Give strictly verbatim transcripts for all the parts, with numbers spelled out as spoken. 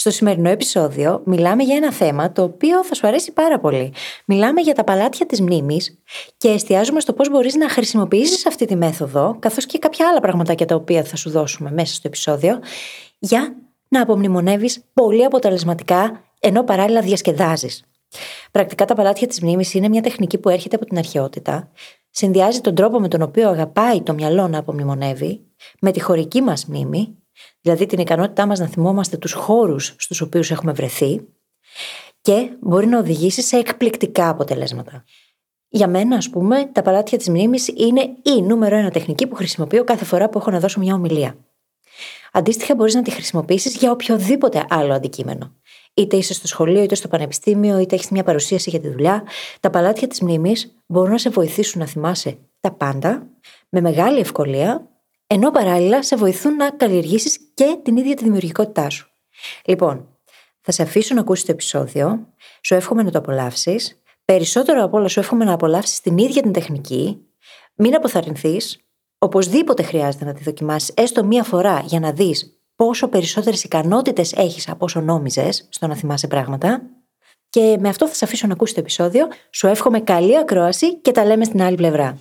Στο σημερινό επεισόδιο μιλάμε για ένα θέμα το οποίο θα σου αρέσει πάρα πολύ. Μιλάμε για τα παλάτια της μνήμης και εστιάζουμε στο πώς μπορείς να χρησιμοποιήσεις αυτή τη μέθοδο, καθώς και κάποια άλλα πραγματάκια τα οποία θα σου δώσουμε μέσα στο επεισόδιο, για να απομνημονεύεις πολύ αποτελεσματικά ενώ παράλληλα διασκεδάζεις. Πρακτικά τα παλάτια της μνήμης είναι μια τεχνική που έρχεται από την αρχαιότητα. Συνδυάζει τον τρόπο με τον οποίο αγαπάει το μυαλό να απομνημονεύει με τη χωρική μας μνήμη, δηλαδή την ικανότητά μας να θυμόμαστε τους χώρους στους οποίους έχουμε βρεθεί, και μπορεί να οδηγήσει σε εκπληκτικά αποτελέσματα. Για μένα, ας πούμε, τα παλάτια της μνήμης είναι η νούμερο ένα τεχνική που χρησιμοποιώ κάθε φορά που έχω να δώσω μια ομιλία. Αντίστοιχα, μπορείς να τη χρησιμοποιήσεις για οποιοδήποτε άλλο αντικείμενο. Είτε είσαι στο σχολείο, είτε στο πανεπιστήμιο, είτε έχεις μια παρουσίαση για τη δουλειά. Τα παλάτια της μνήμης μπορούν να σε βοηθήσουν να θυμάσαι τα πάντα με μεγάλη ευκολία, ενώ παράλληλα σε βοηθούν να καλλιεργήσεις και την ίδια τη δημιουργικότητά σου. Λοιπόν, θα σε αφήσω να ακούσεις το επεισόδιο, σου εύχομαι να το απολαύσεις. Περισσότερο απ' όλα σου εύχομαι να απολαύσεις την ίδια την τεχνική. Μην αποθαρρυνθείς, οπωσδήποτε χρειάζεται να τη δοκιμάσεις έστω μία φορά για να δεις πόσο περισσότερες ικανότητες έχεις από όσο νόμιζες στο να θυμάσαι πράγματα. Και με αυτό θα σε αφήσω να ακούσεις το επεισόδιο. Σου εύχομαι καλή ακρόαση και τα λέμε στην άλλη πλευρά.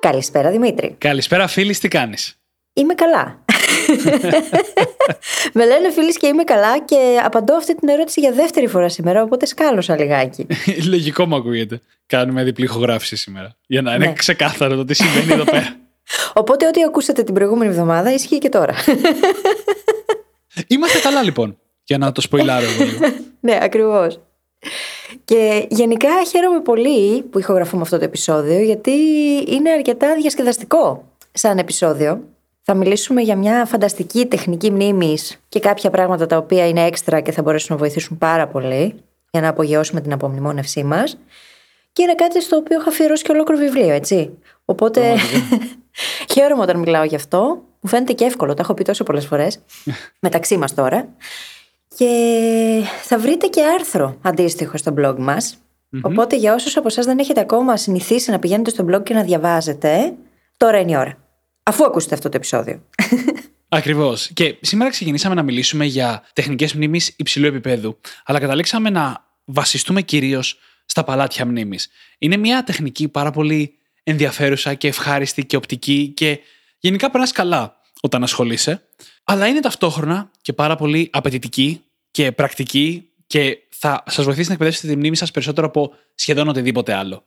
Καλησπέρα Δημήτρη. Καλησπέρα Φύλλη, τι κάνεις? Είμαι καλά. Με λένε Φύλλη και είμαι καλά και απαντώ αυτή την ερώτηση για δεύτερη φορά σήμερα, οπότε σκάλωσα λιγάκι. Λογικό μου ακούγεται. Κάνουμε διπλή ηχογράφηση σήμερα, για να είναι ξεκάθαρο το τι συμβαίνει εδώ πέρα. Οπότε ό,τι ακούσατε την προηγούμενη εβδομάδα ισχύει και τώρα. Είμαστε καλά λοιπόν, για να το σποϊλάρω εγώ. Ναι, ακριβώς. Και γενικά χαίρομαι πολύ που ηχογραφούμε αυτό το επεισόδιο, γιατί είναι αρκετά διασκεδαστικό σαν επεισόδιο. Θα μιλήσουμε για μια φανταστική τεχνική μνήμης και κάποια πράγματα τα οποία είναι έξτρα και θα μπορέσουν να βοηθήσουν πάρα πολύ για να απογειώσουμε την απομνημόνευσή μας. Και είναι κάτι στο οποίο είχα αφιερώσει και ολόκληρο βιβλίο, έτσι. Οπότε χαίρομαι όταν μιλάω γι' αυτό. Μου φαίνεται και εύκολο, τα έχω πει τόσο πολλές φορές μεταξύ μας τώρα. Και θα βρείτε και άρθρο αντίστοιχο στο blog μας. Mm-hmm. Οπότε για όσους από εσάς δεν έχετε ακόμα συνηθίσει να πηγαίνετε στο blog και να διαβάζετε, τώρα είναι η ώρα. Αφού ακούσετε αυτό το επεισόδιο. Ακριβώς. Και σήμερα ξεκινήσαμε να μιλήσουμε για τεχνικές μνήμης υψηλού επίπεδου. Αλλά καταλήξαμε να βασιστούμε κυρίως στα παλάτια μνήμης. Είναι μια τεχνική πάρα πολύ ενδιαφέρουσα και ευχάριστη και οπτική και γενικά περνάς καλά όταν ασχολείσαι. Αλλά είναι ταυτόχρονα και πάρα πολύ απαιτητική και πρακτική και θα σας βοηθήσει να εκπαιδεύσετε τη μνήμη σας περισσότερο από σχεδόν οτιδήποτε άλλο.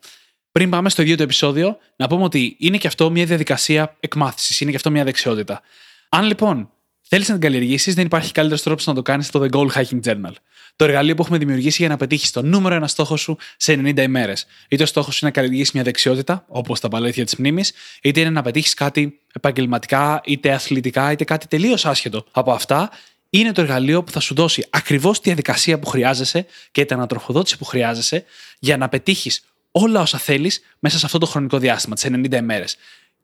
Πριν πάμε στο ίδιο το επεισόδιο, να πούμε ότι είναι και αυτό μια διαδικασία εκμάθησης, είναι και αυτό μια δεξιότητα. Αν λοιπόν θέλεις να την καλλιεργήσεις, δεν υπάρχει καλύτερος τρόπος να το κάνεις στο The Goal Hacking Journal. Το εργαλείο που έχουμε δημιουργήσει για να πετύχεις το νούμερο ένα στόχο σου σε ενενήντα ημέρες. Είτε ο στόχος σου είναι να καλλιεργήσεις μια δεξιότητα, όπως τα παλάτια της μνήμης, είτε είναι να πετύχεις κάτι επαγγελματικά, είτε αθλητικά, είτε κάτι τελείως άσχετο από αυτά, είναι το εργαλείο που θα σου δώσει ακριβώς τη διαδικασία που χρειάζεσαι και την ανατροφοδότηση που χρειάζεσαι για να πετύχεις όλα όσα θέλεις μέσα σε αυτό το χρονικό διάστημα, τις ενενήντα ημέρες.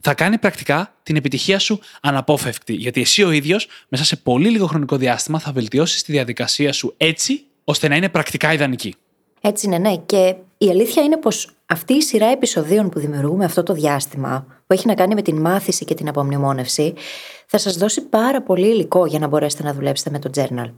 Θα κάνει πρακτικά την επιτυχία σου αναπόφευκτη, γιατί εσύ ο ίδιος μέσα σε πολύ λίγο χρονικό διάστημα θα βελτιώσεις τη διαδικασία σου έτσι ώστε να είναι πρακτικά ιδανική. Έτσι είναι, ναι. Και η αλήθεια είναι πως αυτή η σειρά επεισοδίων που δημιουργούμε αυτό το διάστημα, που έχει να κάνει με την μάθηση και την απομνημόνευση, θα σας δώσει πάρα πολύ υλικό για να μπορέσετε να δουλέψετε με το journal.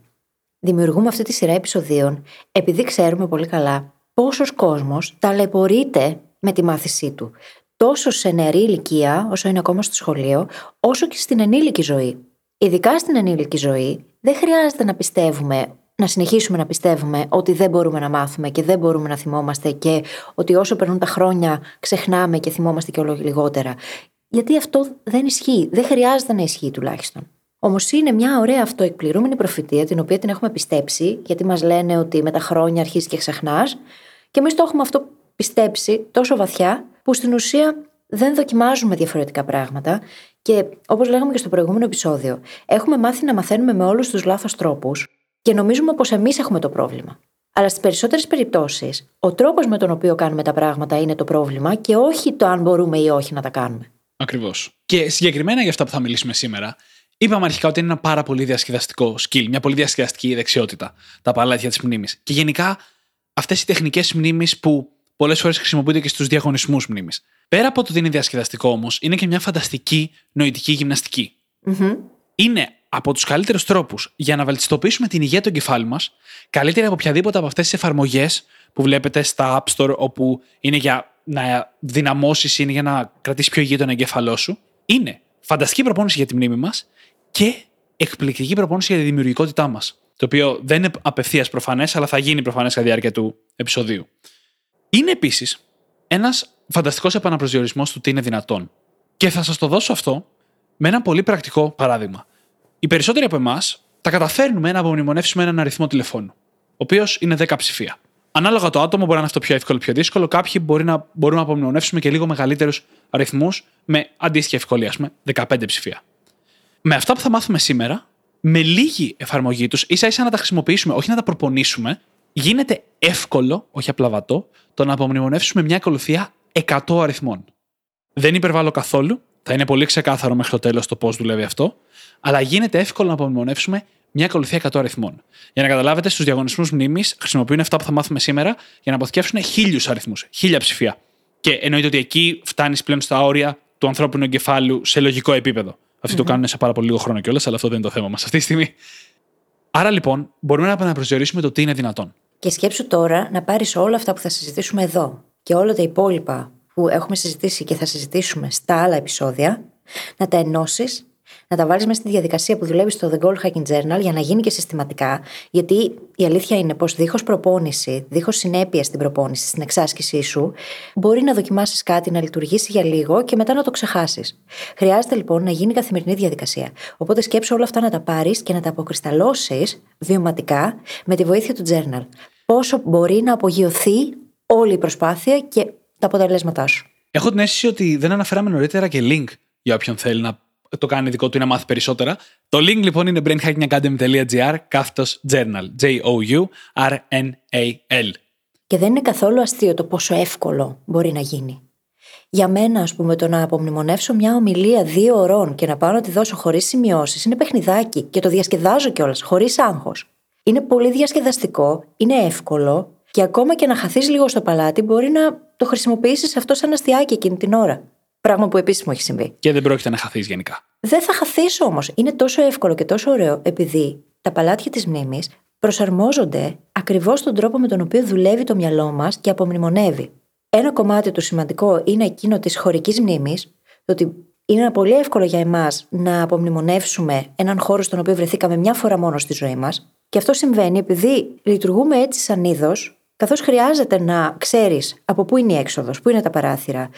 Δημιουργούμε αυτή τη σειρά επεισοδίων επειδή ξέρουμε πολύ καλά πόσος κόσμος ταλαιπωρείται με τη μάθησή του. Τόσο σε νεαρή ηλικία, όσο είναι ακόμα στο σχολείο, όσο και στην ενήλικη ζωή. Ειδικά στην ενήλικη ζωή, δεν χρειάζεται να πιστεύουμε, να συνεχίσουμε να πιστεύουμε ότι δεν μπορούμε να μάθουμε και δεν μπορούμε να θυμόμαστε και ότι όσο περνούν τα χρόνια ξεχνάμε και θυμόμαστε και όλο λιγότερα. Γιατί αυτό δεν ισχύει, δεν χρειάζεται να ισχύει τουλάχιστον. Όμως είναι μια ωραία αυτοεκπληρούμενη προφητεία, την οποία την έχουμε πιστέψει, γιατί μας λένε ότι με τα χρόνια αρχίζει και ξεχνάς, και εμείς το έχουμε αυτό πιστέψει τόσο βαθιά, που στην ουσία δεν δοκιμάζουμε διαφορετικά πράγματα και, όπως λέγαμε και στο προηγούμενο επεισόδιο, έχουμε μάθει να μαθαίνουμε με όλους τους λάθος τρόπους και νομίζουμε πως εμείς έχουμε το πρόβλημα. Αλλά στις περισσότερες περιπτώσεις, ο τρόπος με τον οποίο κάνουμε τα πράγματα είναι το πρόβλημα και όχι το αν μπορούμε ή όχι να τα κάνουμε. Ακριβώς. Και συγκεκριμένα για αυτά που θα μιλήσουμε σήμερα, είπαμε αρχικά ότι είναι ένα πάρα πολύ διασκεδαστικό skill, μια πολύ διασκεδαστική δεξιότητα, τα παλάτια της μνήμης. Και γενικά αυτές οι τεχνικές μνήμης που πολλές φορές χρησιμοποιούνται και στους διαγωνισμούς μνήμης. Πέρα από το ότι είναι διασκεδαστικό όμως, είναι και μια φανταστική νοητική γυμναστική. Mm-hmm. Είναι από τους καλύτερους τρόπους για να βελτιστοποιήσουμε την υγεία του εγκεφάλου μας, καλύτερη από οποιαδήποτε από αυτές τις εφαρμογές που βλέπετε στα App Store, όπου είναι για να δυναμώσεις, είναι για να κρατήσεις πιο υγιή τον εγκέφαλό σου. Είναι φανταστική προπόνηση για τη μνήμη μας και εκπληκτική προπόνηση για τη δημιουργικότητά μας. Το οποίο δεν είναι απευθείας προφανές, αλλά θα γίνει προφανές κατά τη διάρκεια του επεισοδίου. Είναι επίσης ένας φανταστικός επαναπροσδιορισμός του τι είναι δυνατόν. Και θα σας το δώσω αυτό με ένα πολύ πρακτικό παράδειγμα. Οι περισσότεροι από εμάς τα καταφέρνουμε να απομνημονεύσουμε έναν αριθμό τηλεφώνου, ο οποίος είναι δέκα ψηφία. Ανάλογα το άτομο μπορεί να είναι αυτό πιο εύκολο ή πιο δύσκολο. Κάποιοι μπορεί να, μπορούμε να απομνημονεύσουμε και λίγο μεγαλύτερους αριθμούς με αντίστοιχη ευκολία, ας πούμε, δεκαπέντε ψηφία. Με αυτά που θα μάθουμε σήμερα, με λίγη εφαρμογή τους, ίσα ίσα να τα χρησιμοποιήσουμε, όχι να τα προπονήσουμε, γίνεται εύκολο, όχι απλαβατό, το να απομνημονεύσουμε μια ακολουθία εκατό αριθμών. Δεν υπερβάλλω καθόλου. Θα είναι πολύ ξεκάθαρο μέχρι το τέλος το πώς δουλεύει αυτό, αλλά γίνεται εύκολο να απομνημονεύσουμε μια ακολουθία εκατό αριθμών. Για να καταλάβετε, στους διαγωνισμούς μνήμης χρησιμοποιούν αυτά που θα μάθουμε σήμερα για να αποθηκεύσουν χίλιους αριθμούς, χίλια ψηφία. Και εννοείται ότι εκεί φτάνεις πλέον στα όρια του ανθρώπινου εγκεφάλου σε λογικό επίπεδο. Αυτοί mm-hmm. το κάνουν σε πάρα πολύ λίγο χρόνο κιόλας, αλλά αυτό δεν είναι το θέμα μας αυτή τη στιγμή. Άρα λοιπόν, μπορούμε να επαναπροσδιορίσουμε το τι είναι δυνατόν. Και σκέψου τώρα να πάρεις όλα αυτά που θα συζητήσουμε εδώ και όλα τα υπόλοιπα που έχουμε συζητήσει και θα συζητήσουμε στα άλλα επεισόδια, να τα ενώσεις, να τα βάλεις μέσα στη διαδικασία που δουλεύεις στο The Goal Hacking Journal για να γίνει και συστηματικά, γιατί η αλήθεια είναι πως δίχως προπόνηση, δίχως συνέπεια στην προπόνηση, στην εξάσκησή σου, μπορεί να δοκιμάσεις κάτι, να λειτουργήσει για λίγο και μετά να το ξεχάσεις. Χρειάζεται λοιπόν να γίνει καθημερινή διαδικασία. Οπότε σκέψου όλα αυτά να τα πάρεις και να τα αποκρισταλώσεις βιωματικά με τη βοήθεια του journal. Πόσο μπορεί να απογειωθεί όλη η προσπάθεια και τα αποτελέσματά σου. Έχω την αίσθηση ότι δεν αναφέραμε νωρίτερα και link για όποιον θέλει να το κάνει δικό του ή να μάθει περισσότερα. Το link λοιπόν είναι brainhackingacademy.gr κάθετος journal. J-O-U-R-N-A-L. Και δεν είναι καθόλου αστείο το πόσο εύκολο μπορεί να γίνει. Για μένα, ας πούμε, το να απομνημονεύσω μια ομιλία δύο ωρών και να πάω να τη δώσω χωρίς σημειώσεις είναι παιχνιδάκι και το διασκεδάζω κιόλας, χωρίς άγχος. Είναι πολύ διασκεδαστικό, είναι εύκολο. Και ακόμα και να χαθείς λίγο στο παλάτι, μπορεί να το χρησιμοποιήσεις αυτό σαν αστιάκι εκείνη την ώρα. Πράγμα που επίσης μου έχει συμβεί. Και δεν πρόκειται να χαθείς γενικά. Δεν θα χαθείς όμως. Είναι τόσο εύκολο και τόσο ωραίο, επειδή τα παλάτια της μνήμης προσαρμόζονται ακριβώς στον τρόπο με τον οποίο δουλεύει το μυαλό μας και απομνημονεύει. Ένα κομμάτι του σημαντικό είναι εκείνο της χωρικής μνήμης, το ότι είναι πολύ εύκολο για εμάς να απομνημονεύσουμε έναν χώρο στον οποίο βρεθήκαμε μια φορά μόνο στη ζωή μας. Και αυτό συμβαίνει επειδή λειτουργούμε έτσι σαν είδος. Καθώς χρειάζεται να ξέρεις από πού είναι η έξοδος, πού είναι τα παράθυρα.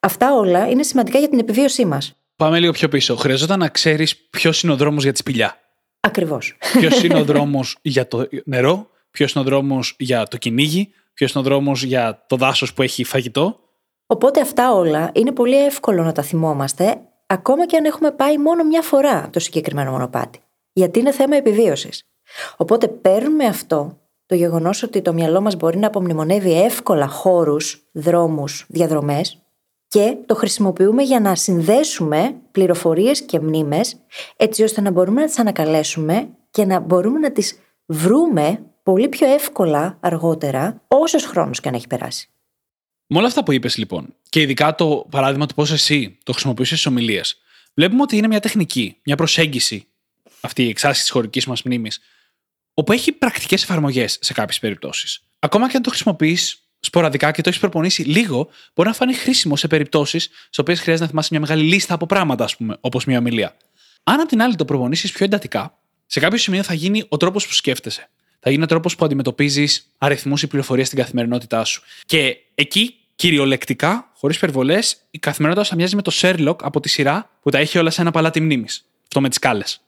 Αυτά όλα είναι σημαντικά για την επιβίωσή μας. Πάμε λίγο πιο πίσω. Χρειαζόταν να ξέρεις ποιος είναι ο δρόμος για τη σπηλιά. Ακριβώς. Ποιος είναι ο δρόμος για το νερό, ποιος είναι ο δρόμος για το κυνήγι, ποιος είναι ο δρόμος για το δάσος που έχει φαγητό. Οπότε αυτά όλα είναι πολύ εύκολο να τα θυμόμαστε, ακόμα και αν έχουμε πάει μόνο μια φορά το συγκεκριμένο μονοπάτι. Γιατί είναι θέμα επιβίωσης. Οπότε παίρνουμε αυτό. Το γεγονός ότι το μυαλό μας μπορεί να απομνημονεύει εύκολα χώρους, δρόμους, διαδρομές και το χρησιμοποιούμε για να συνδέσουμε πληροφορίες και μνήμες έτσι ώστε να μπορούμε να τις ανακαλέσουμε και να μπορούμε να τις βρούμε πολύ πιο εύκολα αργότερα όσος χρόνος και αν έχει περάσει. Με όλα αυτά που είπες λοιπόν και ειδικά το παράδειγμα του πώς εσύ το χρησιμοποιούσες στις ομιλίες, βλέπουμε ότι είναι μια τεχνική, μια προσέγγιση αυτή η εξάσκηση της χωρικής μας μνήμης, όπου έχει πρακτικές εφαρμογές σε κάποιες περιπτώσεις. Ακόμα και αν το χρησιμοποιείς σποραδικά και το έχεις προπονήσει λίγο, μπορεί να φανεί χρήσιμο σε περιπτώσεις στις οποίες χρειάζεται να θυμάσαι μια μεγάλη λίστα από πράγματα, ας πούμε, όπως μια ομιλία. Αν απ' την άλλη το προπονήσεις πιο εντατικά, σε κάποιο σημείο θα γίνει ο τρόπος που σκέφτεσαι. Θα γίνει ο τρόπος που αντιμετωπίζεις αριθμούς ή πληροφορίες στην καθημερινότητά σου. Και εκεί, κυριολεκτικά, χωρίς υπερβολές, η καθημερινότητά σου θα μοιάζει με το Sherlock από τη σειρά που τα έχει όλα σε ένα παλάτι μνήμης. Αυτό με τις σκάλες.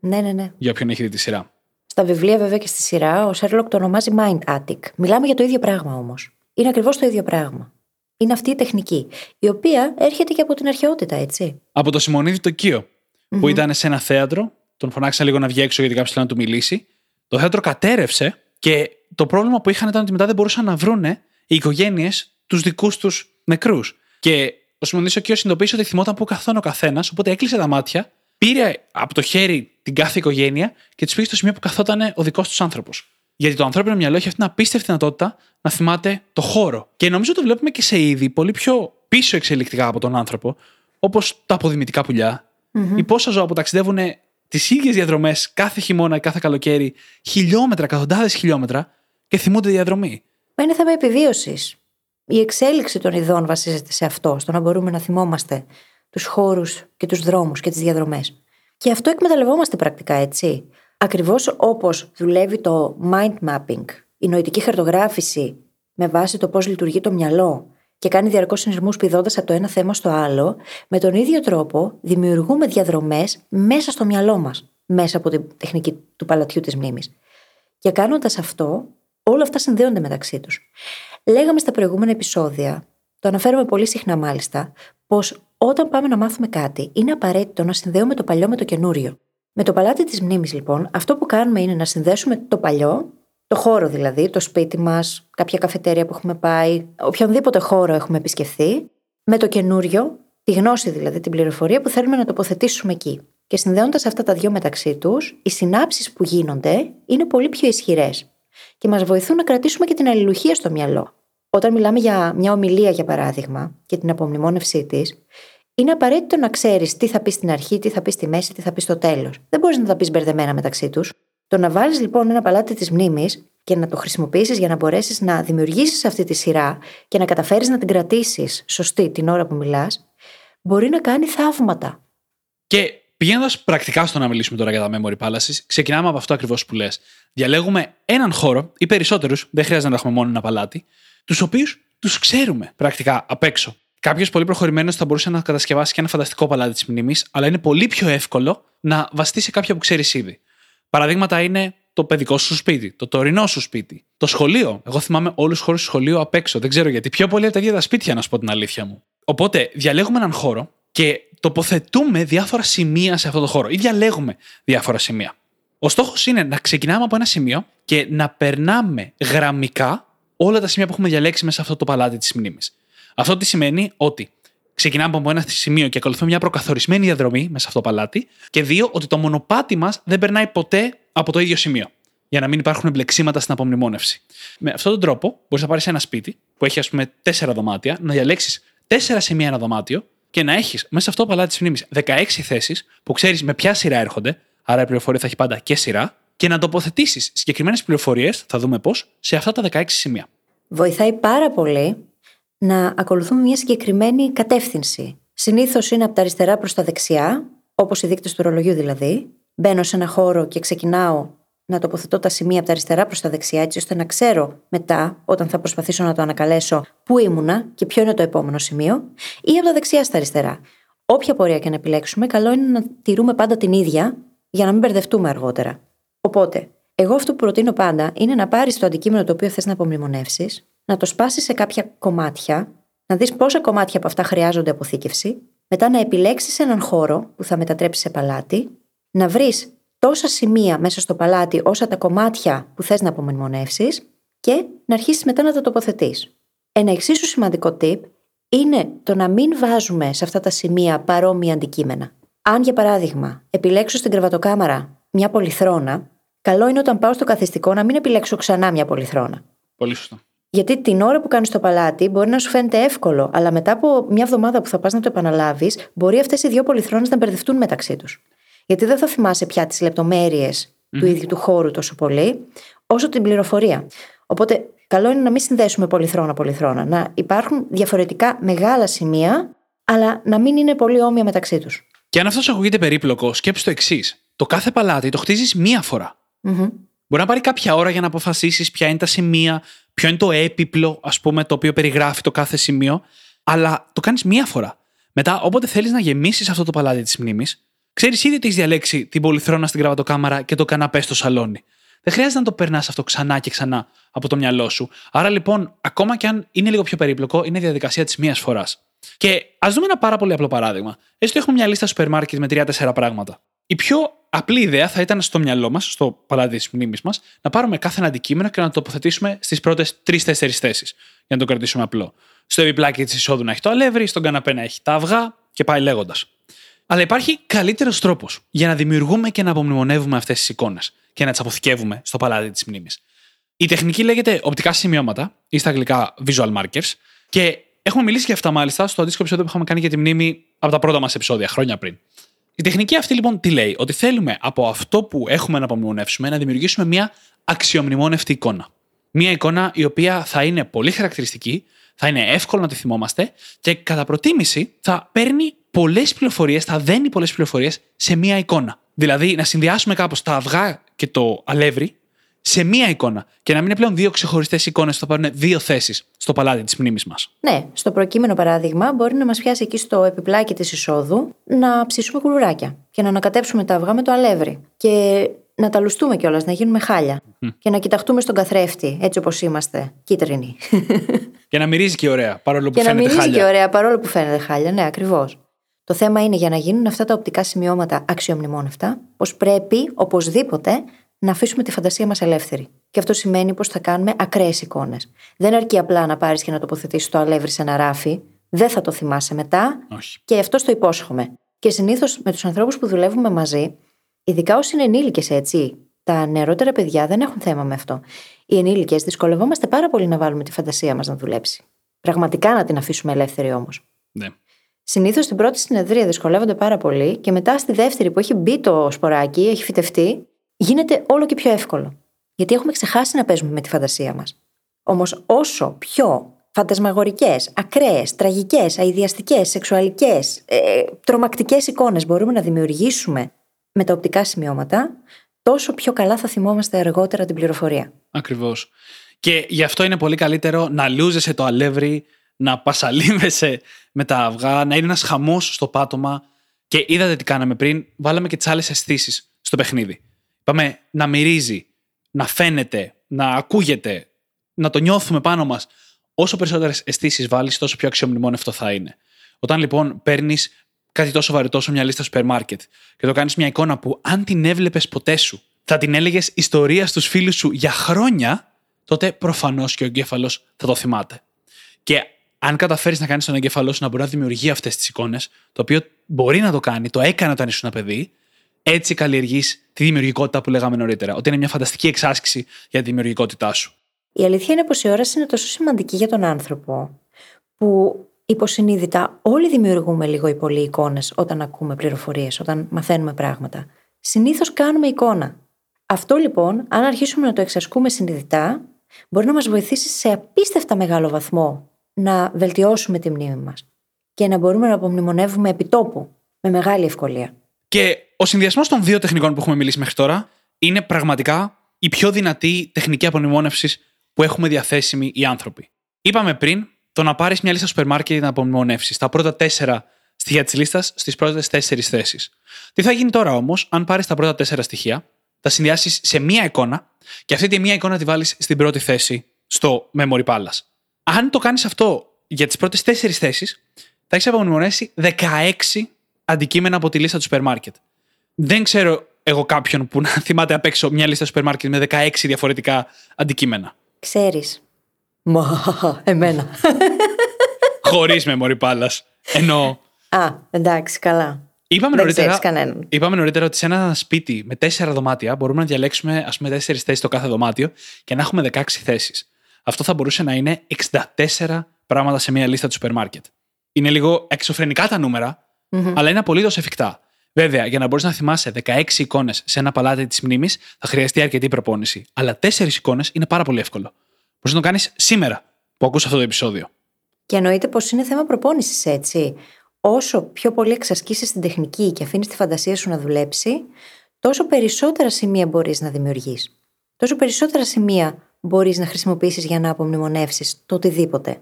Ναι, ναι, ναι. Για ποιον έχει δει τη σειρά. Στα βιβλία, βέβαια, και στη σειρά, ο Sherlock το ονομάζει Mind Attic. Μιλάμε για το ίδιο πράγμα όμως. Είναι ακριβώς το ίδιο πράγμα. Είναι αυτή η τεχνική, η οποία έρχεται και από την αρχαιότητα, έτσι. Από το Σιμονίδη το Κείο, mm-hmm. που ήταν σε ένα θέατρο, τον φωνάξαν λίγο να βγει έξω γιατί κάποιος θέλει να του μιλήσει. Το θέατρο κατέρευσε και το πρόβλημα που είχαν ήταν ότι μετά δεν μπορούσαν να βρούνε οι οικογένειες τους δικούς τους νεκρούς. Και ο Σιμονίδης ο Κείος συνειδητοποίησε ότι θυμόταν που καθόταν ο καθένας, οπότε έκλεισε τα μάτια, πήρε από το χέρι την κάθε οικογένεια και τους πήγε στο σημείο που καθόταν ο δικός τους άνθρωπος. Γιατί το ανθρώπινο μυαλό έχει αυτή την απίστευτη δυνατότητα να θυμάται το χώρο. Και νομίζω το βλέπουμε και σε είδη πολύ πιο πίσω εξελικτικά από τον άνθρωπο, όπως τα αποδημητικά πουλιά, mm-hmm. ή πόσα ζώα που ταξιδεύουν τις ίδιες διαδρομές κάθε χειμώνα, κάθε καλοκαίρι, χιλιόμετρα, εκατοντάδες χιλιόμετρα και θυμούνται διαδρομή. Μα είναι θέμα επιβίωσης. Η εξέλιξη των ειδών βασίζεται σε αυτό, στο να μπορούμε να θυμόμαστε τους χώρους και τους δρόμους και τις διαδρομές. Και αυτό εκμεταλλευόμαστε πρακτικά, έτσι. Ακριβώς όπως δουλεύει το mind mapping, η νοητική χαρτογράφηση με βάση το πώς λειτουργεί το μυαλό και κάνει διαρκώς συνειρμούς πηδώντας από το ένα θέμα στο άλλο, με τον ίδιο τρόπο δημιουργούμε διαδρομές μέσα στο μυαλό μας, μέσα από την τεχνική του παλατιού της μνήμης. Και κάνοντας αυτό, όλα αυτά συνδέονται μεταξύ τους. Λέγαμε στα προηγούμενα επεισόδια, το αναφέρουμε πολύ συχνά μάλιστα, πως όταν πάμε να μάθουμε κάτι, είναι απαραίτητο να συνδέουμε το παλιό με το καινούριο. Με το παλάτι της μνήμης, λοιπόν, αυτό που κάνουμε είναι να συνδέσουμε το παλιό, το χώρο δηλαδή, το σπίτι μας, κάποια καφετέρια που έχουμε πάει, οποιονδήποτε χώρο έχουμε επισκεφθεί, με το καινούριο, τη γνώση δηλαδή, την πληροφορία που θέλουμε να τοποθετήσουμε εκεί. Και συνδέοντας αυτά τα δύο μεταξύ τους, οι συνάψεις που γίνονται είναι πολύ πιο ισχυρές και μας βοηθούν να κρατήσουμε και την αλληλουχία στο μυαλό. Όταν μιλάμε για μια ομιλία, για παράδειγμα, και την απομνημόνευσή της, είναι απαραίτητο να ξέρεις τι θα πεις στην αρχή, τι θα πεις στη μέση, τι θα πεις στο τέλος. Δεν μπορείς να τα πεις μπερδεμένα μεταξύ τους. Το να βάλεις λοιπόν ένα παλάτι της μνήμης και να το χρησιμοποιήσεις για να μπορέσεις να δημιουργήσεις αυτή τη σειρά και να καταφέρεις να την κρατήσεις σωστή την ώρα που μιλάς, μπορεί να κάνει θαύματα. Και πηγαίνοντας πρακτικά στο να μιλήσουμε τώρα για τα memory palaces, ξεκινάμε από αυτό ακριβώς που λες. Διαλέγουμε έναν χώρο ή περισσότερους, δεν χρειάζεται να έχουμε μόνο ένα παλάτι, τους οποίους τους ξέρουμε πρακτικά απ' έξω. Κάποιος πολύ προχωρημένος θα μπορούσε να κατασκευάσει και ένα φανταστικό παλάτι της μνήμης, αλλά είναι πολύ πιο εύκολο να βαστεί σε κάποια που ξέρεις ήδη. Παραδείγματα είναι το παιδικό σου σπίτι, το τωρινό σου σπίτι, το σχολείο. Εγώ θυμάμαι όλους τους χώρους του σχολείου απ' έξω. Δεν ξέρω γιατί. Πιο πολύ από τα ίδια τα σπίτια, να σου πω την αλήθεια μου. Οπότε διαλέγουμε έναν χώρο και τοποθετούμε διάφορα σημεία σε αυτό το χώρο ή διαλέγουμε διάφορα σημεία. Ο στόχος είναι να ξεκινάμε από ένα σημείο και να περνάμε γραμμικά όλα τα σημεία που έχουμε διαλέξει μέσα σε αυτό το παλάτι της μνήμης. Αυτό τι σημαίνει? Ότι ξεκινάμε από ένα σημείο και ακολουθούμε μια προκαθορισμένη διαδρομή μέσα σε αυτό το παλάτι. Και δύο, ότι το μονοπάτι μας δεν περνάει ποτέ από το ίδιο σημείο. Για να μην υπάρχουν μπλεξίματα στην απομνημόνευση. Με αυτόν τον τρόπο, μπορείς να πάρεις ένα σπίτι που έχει, ας πούμε, τέσσερα δωμάτια, να διαλέξεις τέσσερα σημεία ένα δωμάτιο και να έχεις μέσα σε αυτό το παλάτι της μνήμης δεκαέξι θέσεις που ξέρεις με ποια σειρά έρχονται. Άρα η πληροφορία θα έχει πάντα και σειρά. Και να τοποθετήσεις συγκεκριμένες πληροφορίες, θα δούμε πώς, σε αυτά τα δεκαέξι σημεία. Βοηθάει πάρα πολύ να ακολουθούμε μια συγκεκριμένη κατεύθυνση. Συνήθως είναι από τα αριστερά προς τα δεξιά, όπως οι δείκτες του ρολογιού δηλαδή. Μπαίνω σε ένα χώρο και ξεκινάω να τοποθετώ τα σημεία από τα αριστερά προς τα δεξιά, έτσι ώστε να ξέρω μετά, όταν θα προσπαθήσω να το ανακαλέσω, πού ήμουνα και ποιο είναι το επόμενο σημείο, ή από τα δεξιά στα αριστερά. Όποια πορεία και να επιλέξουμε, καλό είναι να τηρούμε πάντα την ίδια για να μην μπερδευτούμε αργότερα. Οπότε, εγώ αυτό που προτείνω πάντα είναι να πάρεις το αντικείμενο το οποίο θες να απομνημονεύσεις, να το σπάσεις σε κάποια κομμάτια, να δεις πόσα κομμάτια από αυτά χρειάζονται αποθήκευση, μετά να επιλέξεις έναν χώρο που θα μετατρέψεις σε παλάτι, να βρεις τόσα σημεία μέσα στο παλάτι όσα τα κομμάτια που θες να απομνημονεύσεις και να αρχίσεις μετά να τα τοποθετείς. Ένα εξίσου σημαντικό tip είναι το να μην βάζουμε σε αυτά τα σημεία παρόμοια αντικείμενα. Αν για παράδειγμα επιλέξω στην κρεβατοκάμαρα μια πολυθρόνα, καλό είναι όταν πάω στο καθιστικό να μην επιλέξω ξανά μια πολυθρόνα. Πολύ σωστό. Γιατί την ώρα που κάνεις το παλάτι μπορεί να σου φαίνεται εύκολο, αλλά μετά από μια εβδομάδα που θα πας να το επαναλάβεις, μπορεί αυτές οι δύο πολυθρόνες να μπερδευτούν μεταξύ τους. Γιατί δεν θα θυμάσαι πια τις λεπτομέρειες mm. του ίδιου του χώρου τόσο πολύ, όσο την πληροφορία. Οπότε, καλό είναι να μην συνδέσουμε πολυθρόνα-πολυθρόνα. Να υπάρχουν διαφορετικά μεγάλα σημεία, αλλά να μην είναι πολύ όμοια μεταξύ τους. Και αν αυτό σου ακούγεται περίπλοκο, σκέψου το εξής. Το κάθε παλάτι το χτίζεις μία φορά. Mm-hmm. Μπορεί να πάρει κάποια ώρα για να αποφασίσεις ποια είναι τα σημεία. Ποιο είναι το έπιπλο, ας πούμε, το οποίο περιγράφει το κάθε σημείο, αλλά το κάνεις μία φορά. Μετά, όποτε θέλεις να γεμίσεις αυτό το παλάτι της μνήμης, ξέρεις ήδη ότι έχεις διαλέξει την πολυθρόνα στην κρεβατοκάμαρα και το καναπέ στο σαλόνι. Δεν χρειάζεται να το περνάς αυτό ξανά και ξανά από το μυαλό σου. Άρα, λοιπόν, ακόμα και αν είναι λίγο πιο περίπλοκο, είναι διαδικασία της μίας φοράς. Και ας δούμε ένα πάρα πολύ απλό παράδειγμα. Έστω έχουμε μια λίστα σούπερ μάρκετ με τρία τέσσερα πράγματα. Η πιο Απλή ιδέα θα ήταν στο μυαλό μας, στο παλάτι της μνήμης μας, να πάρουμε κάθε ένα αντικείμενο και να το τοποθετήσουμε στις πρώτες τρεις-τέσσερις θέσεις, για να το κρατήσουμε απλό. Στο επιπλάκι της εισόδου να έχει το αλεύρι, στον καναπέ να έχει τα αυγά και πάει λέγοντας. Αλλά υπάρχει καλύτερος τρόπος για να δημιουργούμε και να απομνημονεύουμε αυτές τις εικόνες και να τις αποθηκεύουμε στο παλάτι της μνήμης. Η τεχνική λέγεται οπτικά σημειώματα ή στα αγγλικά visual markers και έχουμε μιλήσει για αυτά μάλιστα στο αντίστοιχο επεισόδιο που είχαμε κάνει για τη μνήμη από τα πρώτα μας επεισόδια, χρόνια πριν. Η τεχνική αυτή λοιπόν τι λέει? Ότι θέλουμε από αυτό που έχουμε να απομνημονεύσουμε να δημιουργήσουμε μια αξιομνημόνευτη εικόνα. Μια εικόνα η οποία θα είναι πολύ χαρακτηριστική, θα είναι εύκολο να τη θυμόμαστε και κατά προτίμηση θα παίρνει πολλές πληροφορίες, θα δένει πολλές πληροφορίες σε μια εικόνα. Δηλαδή να συνδυάσουμε κάπως τα αυγά και το αλεύρι σε μία εικόνα και να μην είναι πλέον δύο ξεχωριστές εικόνες που θα πάρουν δύο θέσεις στο παλάτι της μνήμης μας. Ναι, στο προκείμενο παράδειγμα, μπορεί να μας πιάσει εκεί στο επιπλάκι της εισόδου να ψήσουμε κουλουράκια και να ανακατέψουμε τα αυγά με το αλεύρι. Και να τα λουστούμε κιόλας, να γίνουμε χάλια. Mm. Και να κοιταχτούμε στον καθρέφτη, έτσι όπως είμαστε, κίτρινοι. Και να μυρίζει και ωραία, παρόλο που και φαίνεται χάλια. Και να μυρίζει και ωραία, παρόλο που φαίνεται χάλια, ναι, ακριβώς. Το θέμα είναι για να γίνουν αυτά τα οπτικά σημειώματα αξιομνημόνευτα, πως πρέπει οπωσδήποτε να αφήσουμε τη φαντασία μας ελεύθερη. Και αυτό σημαίνει πως θα κάνουμε ακραίες εικόνες. Δεν αρκεί απλά να πάρεις και να τοποθετήσεις το αλεύρι σε ένα ράφι. Δεν θα το θυμάσαι μετά. Όχι. Και αυτό το υπόσχομαι. Και συνήθως με τους ανθρώπους που δουλεύουμε μαζί, ειδικά όσοι είναι ενήλικες, έτσι, τα νεαρότερα παιδιά δεν έχουν θέμα με αυτό. Οι ενήλικες δυσκολευόμαστε πάρα πολύ να βάλουμε τη φαντασία μας να δουλέψει. Πραγματικά να την αφήσουμε ελεύθερη όμως. Ναι. Συνήθως στην πρώτη συνεδρία δυσκολεύονται πάρα πολύ και μετά στη δεύτερη που έχει μπει το σποράκι, έχει φυτευτεί. Γίνεται όλο και πιο εύκολο. Γιατί έχουμε ξεχάσει να παίζουμε με τη φαντασία μας. Όμως, όσο πιο φαντασμαγορικές, ακραίες, τραγικές, αηδιαστικές, σεξουαλικές, ε, τρομακτικές εικόνες μπορούμε να δημιουργήσουμε με τα οπτικά σημειώματα, τόσο πιο καλά θα θυμόμαστε αργότερα την πληροφορία. Ακριβώς. Και γι' αυτό είναι πολύ καλύτερο να λούζεσαι το αλεύρι, να πασαλίβεσαι με τα αυγά, να είναι ένας χαμός στο πάτωμα. Και είδατε τι κάναμε πριν, βάλαμε και τις άλλες αισθήσεις στο παιχνίδι. Πάμε να μυρίζει, να φαίνεται, να ακούγεται, να το νιώθουμε πάνω μας. Όσο περισσότερες αισθήσεις βάλεις, τόσο πιο αξιομνημόνευτο θα είναι. Όταν λοιπόν παίρνεις κάτι τόσο βαρετό όσο μια λίστα σούπερ μάρκετ και το κάνεις μια εικόνα που αν την έβλεπες ποτέ σου, θα την έλεγες ιστορία στους φίλους σου για χρόνια, τότε προφανώς και ο εγκέφαλος θα το θυμάται. Και αν καταφέρεις να κάνεις τον εγκέφαλό σου να μπορεί να δημιουργεί αυτές τις εικόνες, το οποίο μπορεί να το κάνει, το έκανε όταν ήσουν ένα παιδί. Έτσι καλλιεργείς τη δημιουργικότητα που λέγαμε νωρίτερα, ότι είναι μια φανταστική εξάσκηση για τη δημιουργικότητά σου. Η αλήθεια είναι πως η όραση είναι τόσο σημαντική για τον άνθρωπο, που υποσυνείδητα όλοι δημιουργούμε λίγο ή πολύ εικόνες όταν ακούμε πληροφορίες, όταν μαθαίνουμε πράγματα. Συνήθως κάνουμε εικόνα. Αυτό λοιπόν, αν αρχίσουμε να το εξασκούμε συνειδητά, μπορεί να μας βοηθήσει σε απίστευτα μεγάλο βαθμό να βελτιώσουμε τη μνήμη μας και να μπορούμε να απομνημονεύουμε επιτόπου με μεγάλη ευκολία. Και ο συνδυασμός των δύο τεχνικών που έχουμε μιλήσει μέχρι τώρα είναι πραγματικά η πιο δυνατή τεχνική απομνημόνευσης που έχουμε διαθέσιμη οι άνθρωποι. Είπαμε πριν το να πάρεις μια λίστα σούπερ μάρκετ να απομνημονεύσεις τα πρώτα τέσσερα στοιχεία της λίστας στις πρώτες τέσσερις θέσεις. Τι θα γίνει τώρα όμως, αν πάρεις τα πρώτα τέσσερα στοιχεία, τα συνδυάσεις σε μία εικόνα και αυτή τη μία εικόνα τη βάλεις στην πρώτη θέση στο memory palace. Αν το κάνεις αυτό για τις πρώτες τέσσερις θέσεις, θα έχεις απομνημονεύσει δεκαέξι αντικείμενα από τη λίστα του σούπερ μάρκετ. Δεν ξέρω εγώ κάποιον που να θυμάται απ' έξω μια λίστα σούπερ μάρκετ με δεκαέξι διαφορετικά αντικείμενα. Ξέρεις. Μα, εμένα. Χωρίς memory palace. Εννοώ. Α, εντάξει, καλά. Είπαμε δεν νωρίτερα, ξέρεις κανέναν. Είπαμε νωρίτερα ότι σε ένα σπίτι με τέσσερα δωμάτια μπορούμε να διαλέξουμε, ας πούμε, τέσσερις θέσεις το κάθε δωμάτιο και να έχουμε δεκαέξι θέσεις. Αυτό θα μπορούσε να είναι εξήντα τέσσερα πράγματα σε μια λίστα του σούπερ μάρκετ. Είναι λίγο εξωφρενικά τα νούμερα, mm-hmm. αλλά είναι απολύτως εφικτά. Βέβαια, για να μπορείς να θυμάσαι δεκαέξι εικόνες σε ένα παλάτι της μνήμης, θα χρειαστεί αρκετή προπόνηση. Αλλά τέσσερις εικόνες είναι πάρα πολύ εύκολο. Μπορείς να το κάνεις σήμερα που ακούς αυτό το επεισόδιο. Και εννοείται πως είναι θέμα προπόνησης, έτσι. Όσο πιο πολύ εξασκήσεις την τεχνική και αφήνεις τη φαντασία σου να δουλέψει, τόσο περισσότερα σημεία μπορείς να δημιουργείς. Τόσο περισσότερα σημεία μπορείς να χρησιμοποιήσεις για να απομνημονεύσεις το οτιδήποτε.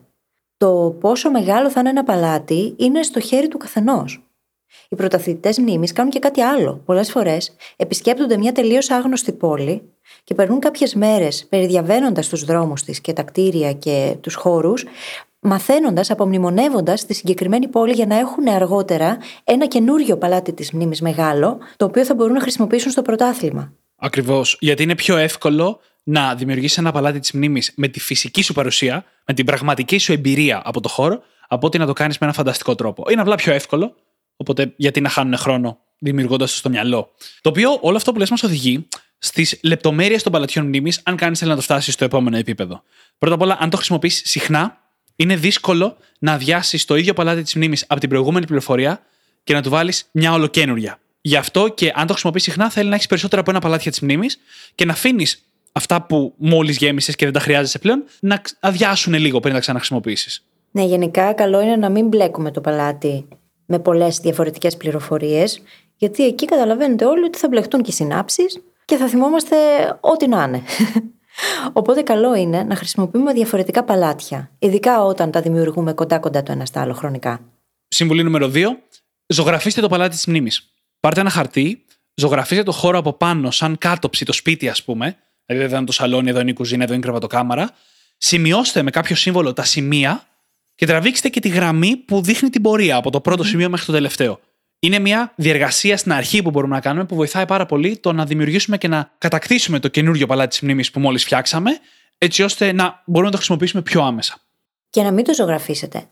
Το πόσο μεγάλο θα είναι ένα παλάτι είναι στο χέρι του καθενός. Οι πρωταθλητές μνήμης κάνουν και κάτι άλλο. Πολλές φορές επισκέπτονται μια τελείως άγνωστη πόλη και περνούν κάποιες μέρες περιδιαβαίνοντας τους δρόμους της και τα κτίρια και τους χώρους, μαθαίνοντας, απομνημονεύοντας τη συγκεκριμένη πόλη για να έχουν αργότερα ένα καινούριο παλάτι της μνήμης μεγάλο, το οποίο θα μπορούν να χρησιμοποιήσουν στο πρωτάθλημα. Ακριβώς. Γιατί είναι πιο εύκολο να δημιουργήσεις ένα παλάτι της μνήμης με τη φυσική σου παρουσία, με την πραγματική σου εμπειρία από το χώρο, από ότι να το κάνεις με ένα φανταστικό τρόπο. Είναι απλά πιο εύκολο. Οπότε, γιατί να χάνουν χρόνο δημιουργώντας το στο μυαλό. Το οποίο όλο αυτό που λες μας οδηγεί στις λεπτομέρειες των παλατιών μνήμης, αν κάνεις θέλει να το φτάσεις στο επόμενο επίπεδο. Πρώτα απ' όλα, αν το χρησιμοποιείς συχνά, είναι δύσκολο να αδειάσεις το ίδιο παλάτι της μνήμης από την προηγούμενη πληροφορία και να του βάλεις μια ολοκένουργια. Γι' αυτό και αν το χρησιμοποιείς συχνά, θέλει να έχεις περισσότερα από ένα παλάτια της μνήμης και να αφήνεις αυτά που μόλις γέμισες και δεν τα χρειάζεσαι πλέον να αδειάσουν λίγο πριν τα ξαναχρησιμοποιήσεις. Ναι, γενικά καλό είναι να μην μπλέκουμε το παλάτι με πολλές διαφορετικές πληροφορίες, γιατί εκεί καταλαβαίνετε όλοι ότι θα μπλεχτούν και οι συνάψεις και θα θυμόμαστε ό,τι να είναι. Οπότε καλό είναι να χρησιμοποιούμε διαφορετικά παλάτια, ειδικά όταν τα δημιουργούμε κοντά-κοντά το ένα στα άλλο χρονικά. Συμβουλή νούμερο δύο. Ζωγραφίστε το παλάτι της μνήμης. Πάρτε ένα χαρτί, ζωγραφίστε το χώρο από πάνω, σαν κάτωψη, το σπίτι, ας πούμε. Δηλαδή, εδώ είναι το σαλόνι, εδώ είναι η κουζίνα, εδώ είναι η κρεβατοκάμαρα. Σημειώστε με κάποιο σύμβολο τα σημεία. Και τραβήξτε και τη γραμμή που δείχνει την πορεία από το πρώτο σημείο μέχρι το τελευταίο. Είναι μια διεργασία στην αρχή που μπορούμε να κάνουμε που βοηθάει πάρα πολύ το να δημιουργήσουμε και να κατακτήσουμε το καινούριο παλάτι της μνήμης που μόλις φτιάξαμε, έτσι ώστε να μπορούμε να το χρησιμοποιήσουμε πιο άμεσα. Και να μην το ζωγραφίσετε.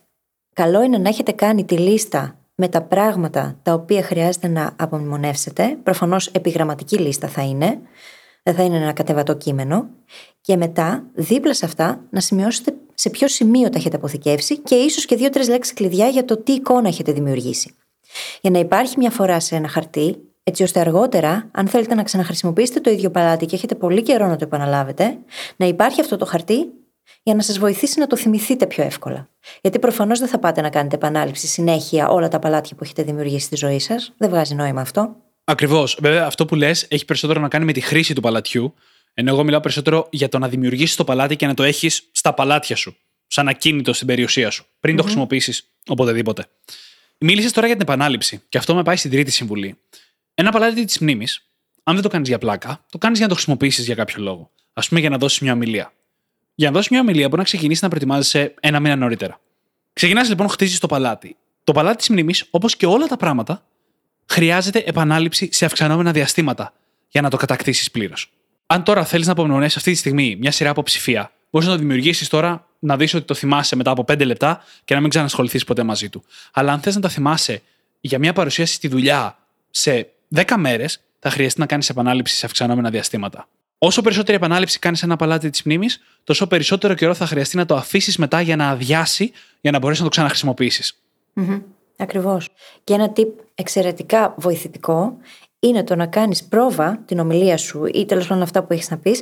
Καλό είναι να έχετε κάνει τη λίστα με τα πράγματα τα οποία χρειάζεται να απομνημονεύσετε. Προφανώς επιγραμματική λίστα θα είναι, δεν θα είναι ένα κατεβατό κείμενο. Και μετά, δίπλα σε αυτά, να σημειώσετε σε ποιο σημείο τα έχετε αποθηκεύσει και ίσως και δύο-τρεις λέξεις κλειδιά για το τι εικόνα έχετε δημιουργήσει. Για να υπάρχει μια φορά σε ένα χαρτί, έτσι ώστε αργότερα, αν θέλετε να ξαναχρησιμοποιήσετε το ίδιο παλάτι και έχετε πολύ καιρό να το επαναλάβετε, να υπάρχει αυτό το χαρτί για να σας βοηθήσει να το θυμηθείτε πιο εύκολα. Γιατί προφανώς δεν θα πάτε να κάνετε επανάληψη συνέχεια όλα τα παλάτια που έχετε δημιουργήσει στη ζωή σας. Δεν βγάζει νόημα αυτό. Ακριβώς. Βέβαια, αυτό που λες έχει περισσότερο να κάνει με τη χρήση του παλατιού. Ενώ εγώ μιλάω περισσότερο για το να δημιουργήσεις το παλάτι και να το έχεις στα παλάτια σου, σαν ακίνητο στην περιουσία σου, πριν mm-hmm. το χρησιμοποιήσεις οποτεδήποτε. Μίλησες τώρα για την επανάληψη, και αυτό με πάει στην τρίτη συμβουλή. Ένα παλάτι της μνήμης, αν δεν το κάνεις για πλάκα, το κάνεις για να το χρησιμοποιήσεις για κάποιο λόγο. Ας πούμε, για να δώσεις μια ομιλία. Για να δώσεις μια ομιλία, μπορεί να ξεκινήσεις να προετοιμάζεσαι ένα μήνα νωρίτερα. Ξεκινάς λοιπόν, χτίζεις το παλάτι. Το παλάτι της μνήμης, όπως και όλα τα πράγματα, χρειάζεται επανάληψη σε αυξανόμενα διαστήματα για να το κατακτήσεις πλήρως. Αν τώρα θέλεις να απομνημονεύσεις αυτή τη στιγμή μια σειρά από ψηφία, μπορείς να το δημιουργήσεις τώρα, να δεις ότι το θυμάσαι μετά από πέντε λεπτά και να μην ξανασχοληθείς ποτέ μαζί του. Αλλά αν θες να τα θυμάσαι για μια παρουσίαση στη δουλειά σε δέκα μέρες, θα χρειαστεί να κάνεις επανάληψη σε αυξανόμενα διαστήματα. Όσο περισσότερη επανάληψη κάνεις ένα παλάτι της μνήμης, τόσο περισσότερο καιρό θα χρειαστεί να το αφήσεις μετά για να αδειάσει, για να μπορέσεις να το ξαναχρησιμοποιήσεις. Mm-hmm. Ακριβώς. Και ένα tip εξαιρετικά βοηθητικό είναι το να κάνεις πρόβα την ομιλία σου ή τέλος πάντων αυτά που έχεις να πεις,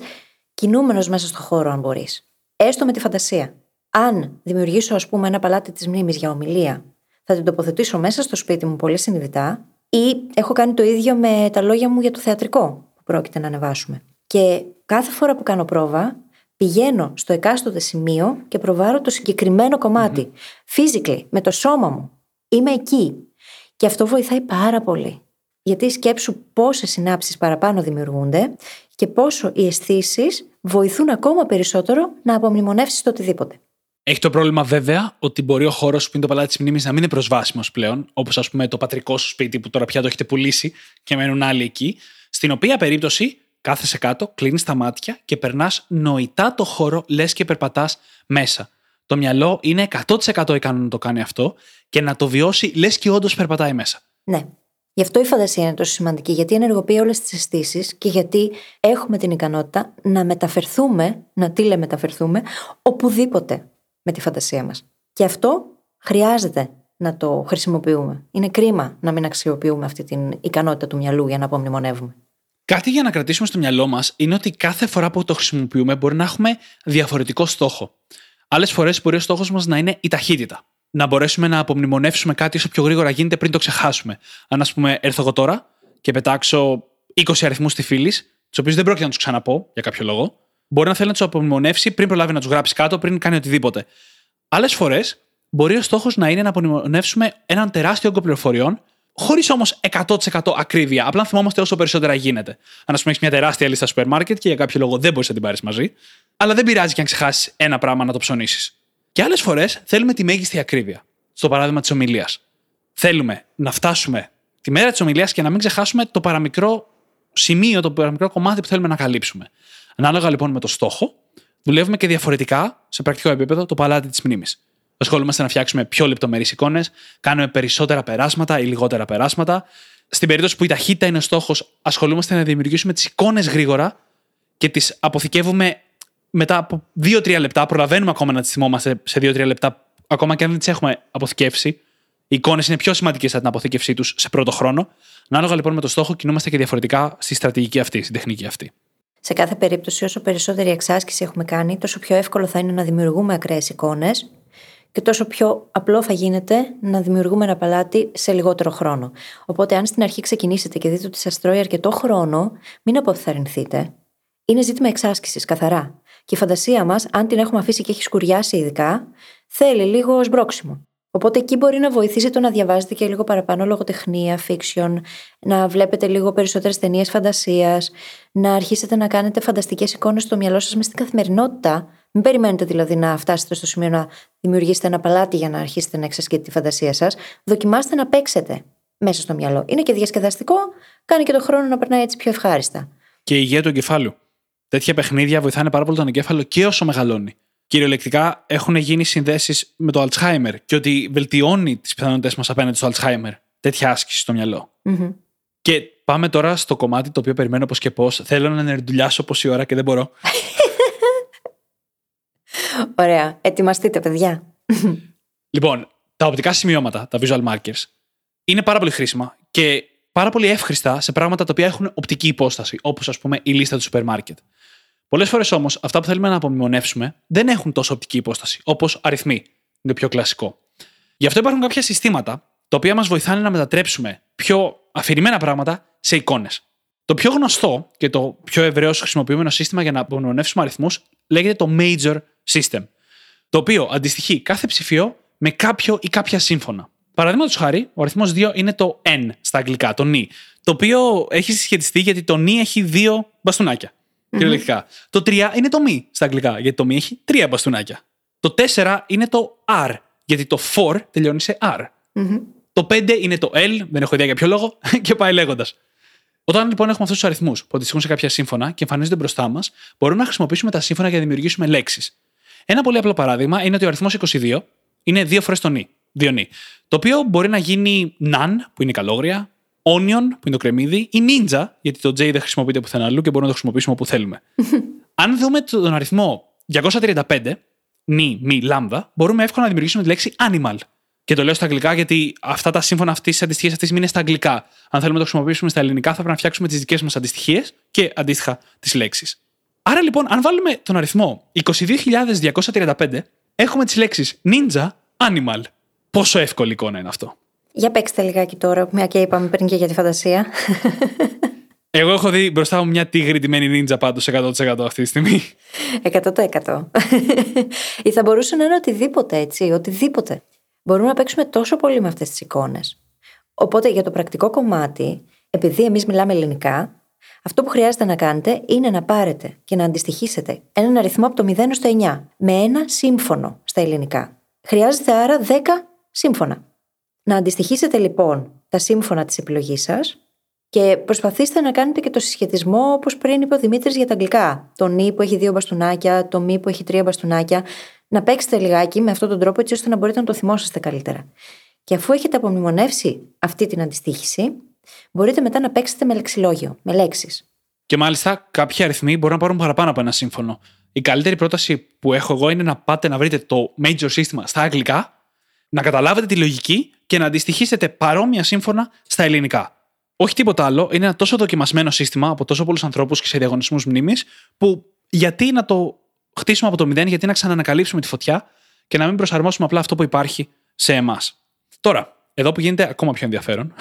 κινούμενος μέσα στο χώρο, αν μπορείς. Έστω με τη φαντασία. Αν δημιουργήσω, ας πούμε, ένα παλάτι της μνήμης για ομιλία, θα την τοποθετήσω μέσα στο σπίτι μου πολύ συνειδητά, ή έχω κάνει το ίδιο με τα λόγια μου για το θεατρικό που πρόκειται να ανεβάσουμε. Και κάθε φορά που κάνω πρόβα, πηγαίνω στο εκάστοτε σημείο και προβάρω το συγκεκριμένο κομμάτι. Mm-hmm. Physically, με το σώμα μου. Είμαι εκεί. Και αυτό βοηθάει πάρα πολύ. Γιατί σκέψου πόσες συνάψεις παραπάνω δημιουργούνται και πόσο οι αισθήσεις βοηθούν ακόμα περισσότερο να απομνημονεύσεις το οτιδήποτε. Έχει το πρόβλημα βέβαια ότι μπορεί ο χώρος που είναι το παλάτι της μνήμης να μην είναι προσβάσιμος πλέον, όπως ας πούμε το πατρικό σου σπίτι που τώρα πια το έχετε πουλήσει και μένουν άλλοι εκεί. Στην οποία περίπτωση κάθεσαι κάτω, κλείνεις τα μάτια και περνάς νοητά το χώρο, λες και περπατάς μέσα. Το μυαλό είναι εκατό τοις εκατό ικανό να το κάνει αυτό και να το βιώσει, λες και όντως περπατάει μέσα. Ναι. Γι' αυτό η φαντασία είναι τόσο σημαντική, γιατί ενεργοποιεί όλες τις αισθήσεις και γιατί έχουμε την ικανότητα να μεταφερθούμε, να τηλεμεταφερθούμε, οπουδήποτε με τη φαντασία μας. Και αυτό χρειάζεται να το χρησιμοποιούμε. Είναι κρίμα να μην αξιοποιούμε αυτή την ικανότητα του μυαλού για να απομνημονεύουμε. Κάτι για να κρατήσουμε στο μυαλό μας είναι ότι κάθε φορά που το χρησιμοποιούμε μπορεί να έχουμε διαφορετικό στόχο. Άλλες φορές μπορεί ο στόχος μας να είναι η ταχύτητα. Να μπορέσουμε να απομνημονεύσουμε κάτι όσο πιο γρήγορα γίνεται πριν το ξεχάσουμε. Αν, ας πούμε, έρθω εγώ τώρα και πετάξω είκοσι αριθμούς στη Φύλλη, τους οποίους δεν πρόκειται να τους ξαναπώ για κάποιο λόγο, μπορεί να θέλει να τους απομνημονεύσει πριν προλάβει να τους γράψει κάτω, πριν κάνει οτιδήποτε. Άλλες φορές μπορεί ο στόχος να είναι να απομνημονεύσουμε έναν τεράστιο όγκο πληροφοριών, χωρίς όμως εκατό τοις εκατό ακρίβεια. Απλά θυμόμαστε όσο περισσότερα γίνεται. Αν ας πούμε έχεις μια τεράστια λίστα σούπερ μάρκετ και για κάποιο λόγο δεν μπορείς να την πάρεις μαζί, αλλά δεν πειράζει και αν ξεχάσεις ένα πράγμα να το ψωνίσεις. Και άλλες φορές θέλουμε τη μέγιστη ακρίβεια. Στο παράδειγμα της ομιλίας. Θέλουμε να φτάσουμε τη μέρα της ομιλίας και να μην ξεχάσουμε το παραμικρό σημείο, το παραμικρό κομμάτι που θέλουμε να καλύψουμε. Ανάλογα λοιπόν με το στόχο, δουλεύουμε και διαφορετικά σε πρακτικό επίπεδο το παλάτι της μνήμης. Ασχολούμαστε να φτιάξουμε πιο λεπτομερείς εικόνες, κάνουμε περισσότερα περάσματα ή λιγότερα περάσματα. Στην περίπτωση που η ταχύτητα είναι ο στόχος, ασχολούμαστε να δημιουργήσουμε τις εικόνες γρήγορα και τις αποθηκεύουμε μετά από δύο τρία λεπτά. Προλαβαίνουμε ακόμα να τις θυμόμαστε σε δύο τρία λεπτά, ακόμα και αν δεν τις έχουμε αποθηκεύσει. Οι εικόνες είναι πιο σημαντικές από την αποθήκευσή τους σε πρώτο χρόνο. Ανάλογα λοιπόν με το στόχο, κινούμαστε και διαφορετικά στη στρατηγική αυτή, στην τεχνική αυτή. Σε κάθε περίπτωση, όσο περισσότερη εξάσκηση έχουμε κάνει, τόσο πιο εύκολο θα είναι να δημιουργούμε ακραίες εικόνες και τόσο πιο απλό θα γίνεται να δημιουργούμε ένα παλάτι σε λιγότερο χρόνο. Οπότε, αν στην αρχή ξεκινήσετε και δείτε ότι σας τρώει αρκετό χρόνο, μην αποθαρρυνθείτε. Είναι ζήτημα εξάσκησης, καθαρά. Και η φαντασία μας, αν την έχουμε αφήσει και έχει σκουριάσει ειδικά, θέλει λίγο σμπρόξιμο. Οπότε εκεί μπορεί να βοηθήσει το να διαβάζετε και λίγο παραπάνω λογοτεχνία, fiction, να βλέπετε λίγο περισσότερες ταινίες φαντασίας, να αρχίσετε να κάνετε φανταστικές εικόνες στο μυαλό σας μες στην καθημερινότητα. Μην περιμένετε δηλαδή να φτάσετε στο σημείο να δημιουργήσετε ένα παλάτι για να αρχίσετε να εξασκείτε τη φαντασία σας. Δοκιμάστε να παίξετε μέσα στο μυαλό. Είναι και διασκεδαστικό, κάνει και το χρόνο να περνάει έτσι πιο ευχάριστα. Και η υγεία του εγκεφάλου. Τέτοια παιχνίδια βοηθάνε πάρα πολύ τον εγκέφαλο και όσο μεγαλώνει. Κυριολεκτικά έχουν γίνει συνδέσεις με το Alzheimer και ότι βελτιώνει τις πιθανότητες μας απέναντι στο Alzheimer. Τέτοια άσκηση στο μυαλό. Mm-hmm. Και πάμε τώρα στο κομμάτι το οποίο περιμένω πώς και πώς. Θέλω να νερντουλιάσω πόση ώρα και δεν μπορώ. Ωραία. Ετοιμαστείτε, παιδιά. Λοιπόν, τα οπτικά σημειώματα, τα visual markers, είναι πάρα πολύ χρήσιμα και πάρα πολύ εύχρηστα σε πράγματα τα οποία έχουν οπτική υπόσταση, όπως ας πούμε η λίστα του σούπερ μάρκετ. Πολλές φορές όμως αυτά που θέλουμε να απομνημονεύσουμε δεν έχουν τόσο οπτική υπόσταση, όπως αριθμοί. Είναι το πιο κλασικό. Γι' αυτό υπάρχουν κάποια συστήματα τα οποία μας βοηθάνε να μετατρέψουμε πιο αφηρημένα πράγματα σε εικόνες. Το πιο γνωστό και το πιο ευρέως χρησιμοποιούμενο σύστημα για να απομνημονεύσουμε αριθμούς λέγεται το Major System, το οποίο αντιστοιχεί κάθε ψηφίο με κάποιο ή κάποια σύμφωνα. Παραδείγματος χάρη, ο αριθμός δύο είναι το N στα αγγλικά, το N, το οποίο έχει συσχετιστεί γιατί το N έχει δύο μπαστούνάκια. Mm-hmm. Το τρία είναι το μη στα αγγλικά, γιατί το μη έχει τρία μπαστούνάκια. Το τέσσερα είναι το R, γιατί το four τελειώνει σε R. Mm-hmm. Το πέντε είναι το L, δεν έχω ιδέα για ποιο λόγο, και πάει λέγοντας. Όταν λοιπόν έχουμε αυτούς τους αριθμούς που αντιστοιχούν σε κάποια σύμφωνα και εμφανίζονται μπροστά μας, μπορούμε να χρησιμοποιήσουμε τα σύμφωνα για να δημιουργήσουμε λέξεις. Ένα πολύ απλό παράδειγμα είναι ότι ο αριθμός είκοσι δύο είναι δύο φορές το νι, δύο νι, το οποίο μπορεί να γίνει none, που είναι η καλόγρια. Onion, που είναι το κρεμμύδι, ή Ninja, γιατί το J δεν χρησιμοποιείται πουθενά αλλού και μπορούμε να το χρησιμοποιήσουμε όπου θέλουμε. Αν δούμε τον αριθμό διακόσια τριάντα πέντε, νι, μη, λάμδα, μπορούμε εύκολα να δημιουργήσουμε τη λέξη animal. Και το λέω στα αγγλικά γιατί αυτά τα σύμφωνα αυτή τη αντιστοιχία αυτή είναι στα αγγλικά. Αν θέλουμε να το χρησιμοποιήσουμε στα ελληνικά, θα πρέπει να φτιάξουμε τις δικές μας αντιστοιχίες και αντίστοιχα τις λέξεις. Άρα λοιπόν, αν βάλουμε τον αριθμό είκοσι δύο χιλιάδες διακόσια τριάντα πέντε, έχουμε τις λέξεις Ninja, animal. Πόσο εύκολη εικόνα είναι αυτό. Για παίξτε λιγάκι τώρα, μια και είπαμε πριν και για τη φαντασία. Εγώ έχω δει μπροστά μου μια τίγρη ντυμένη νίντζα πάντως εκατό τοις εκατό αυτή τη στιγμή. εκατό τοις εκατό. Ή θα μπορούσε να είναι οτιδήποτε, έτσι, οτιδήποτε. Μπορούμε να παίξουμε τόσο πολύ με αυτές τις εικόνες. Οπότε για το πρακτικό κομμάτι, επειδή εμείς μιλάμε ελληνικά, αυτό που χρειάζεται να κάνετε είναι να πάρετε και να αντιστοιχίσετε έναν αριθμό από το μηδέν έως το εννιά με ένα σύμφωνο στα ελληνικά. Χρειάζεται άρα δέκα σύμφωνα. Να αντιστοιχίσετε λοιπόν τα σύμφωνα της επιλογής σας και προσπαθήστε να κάνετε και το συσχετισμό όπως πριν είπε ο Δημήτρης για τα αγγλικά. Το νι που έχει δύο μπαστούνάκια, το μη που έχει τρία μπαστούνάκια. Να παίξετε λιγάκι με αυτόν τον τρόπο έτσι ώστε να μπορείτε να το θυμόσαστε καλύτερα. Και αφού έχετε απομνημονεύσει αυτή την αντιστοίχηση, μπορείτε μετά να παίξετε με λεξιλόγιο, με λέξεις. Και μάλιστα κάποιοι αριθμοί μπορούν να πάρουν παραπάνω από ένα σύμφωνο. Η καλύτερη πρόταση που έχω εγώ είναι να πάτε να βρείτε το major σύστημα στα αγγλικά. Να καταλάβετε τη λογική και να αντιστοιχίσετε παρόμοια σύμφωνα στα ελληνικά. Όχι τίποτα άλλο, είναι ένα τόσο δοκιμασμένο σύστημα από τόσο πολλούς ανθρώπους και σε διαγωνισμούς μνήμης, που γιατί να το χτίσουμε από το μηδέν, γιατί να ξαναανακαλύψουμε τη φωτιά και να μην προσαρμόσουμε απλά αυτό που υπάρχει σε εμάς. Τώρα, εδώ που γίνεται ακόμα πιο ενδιαφέρον,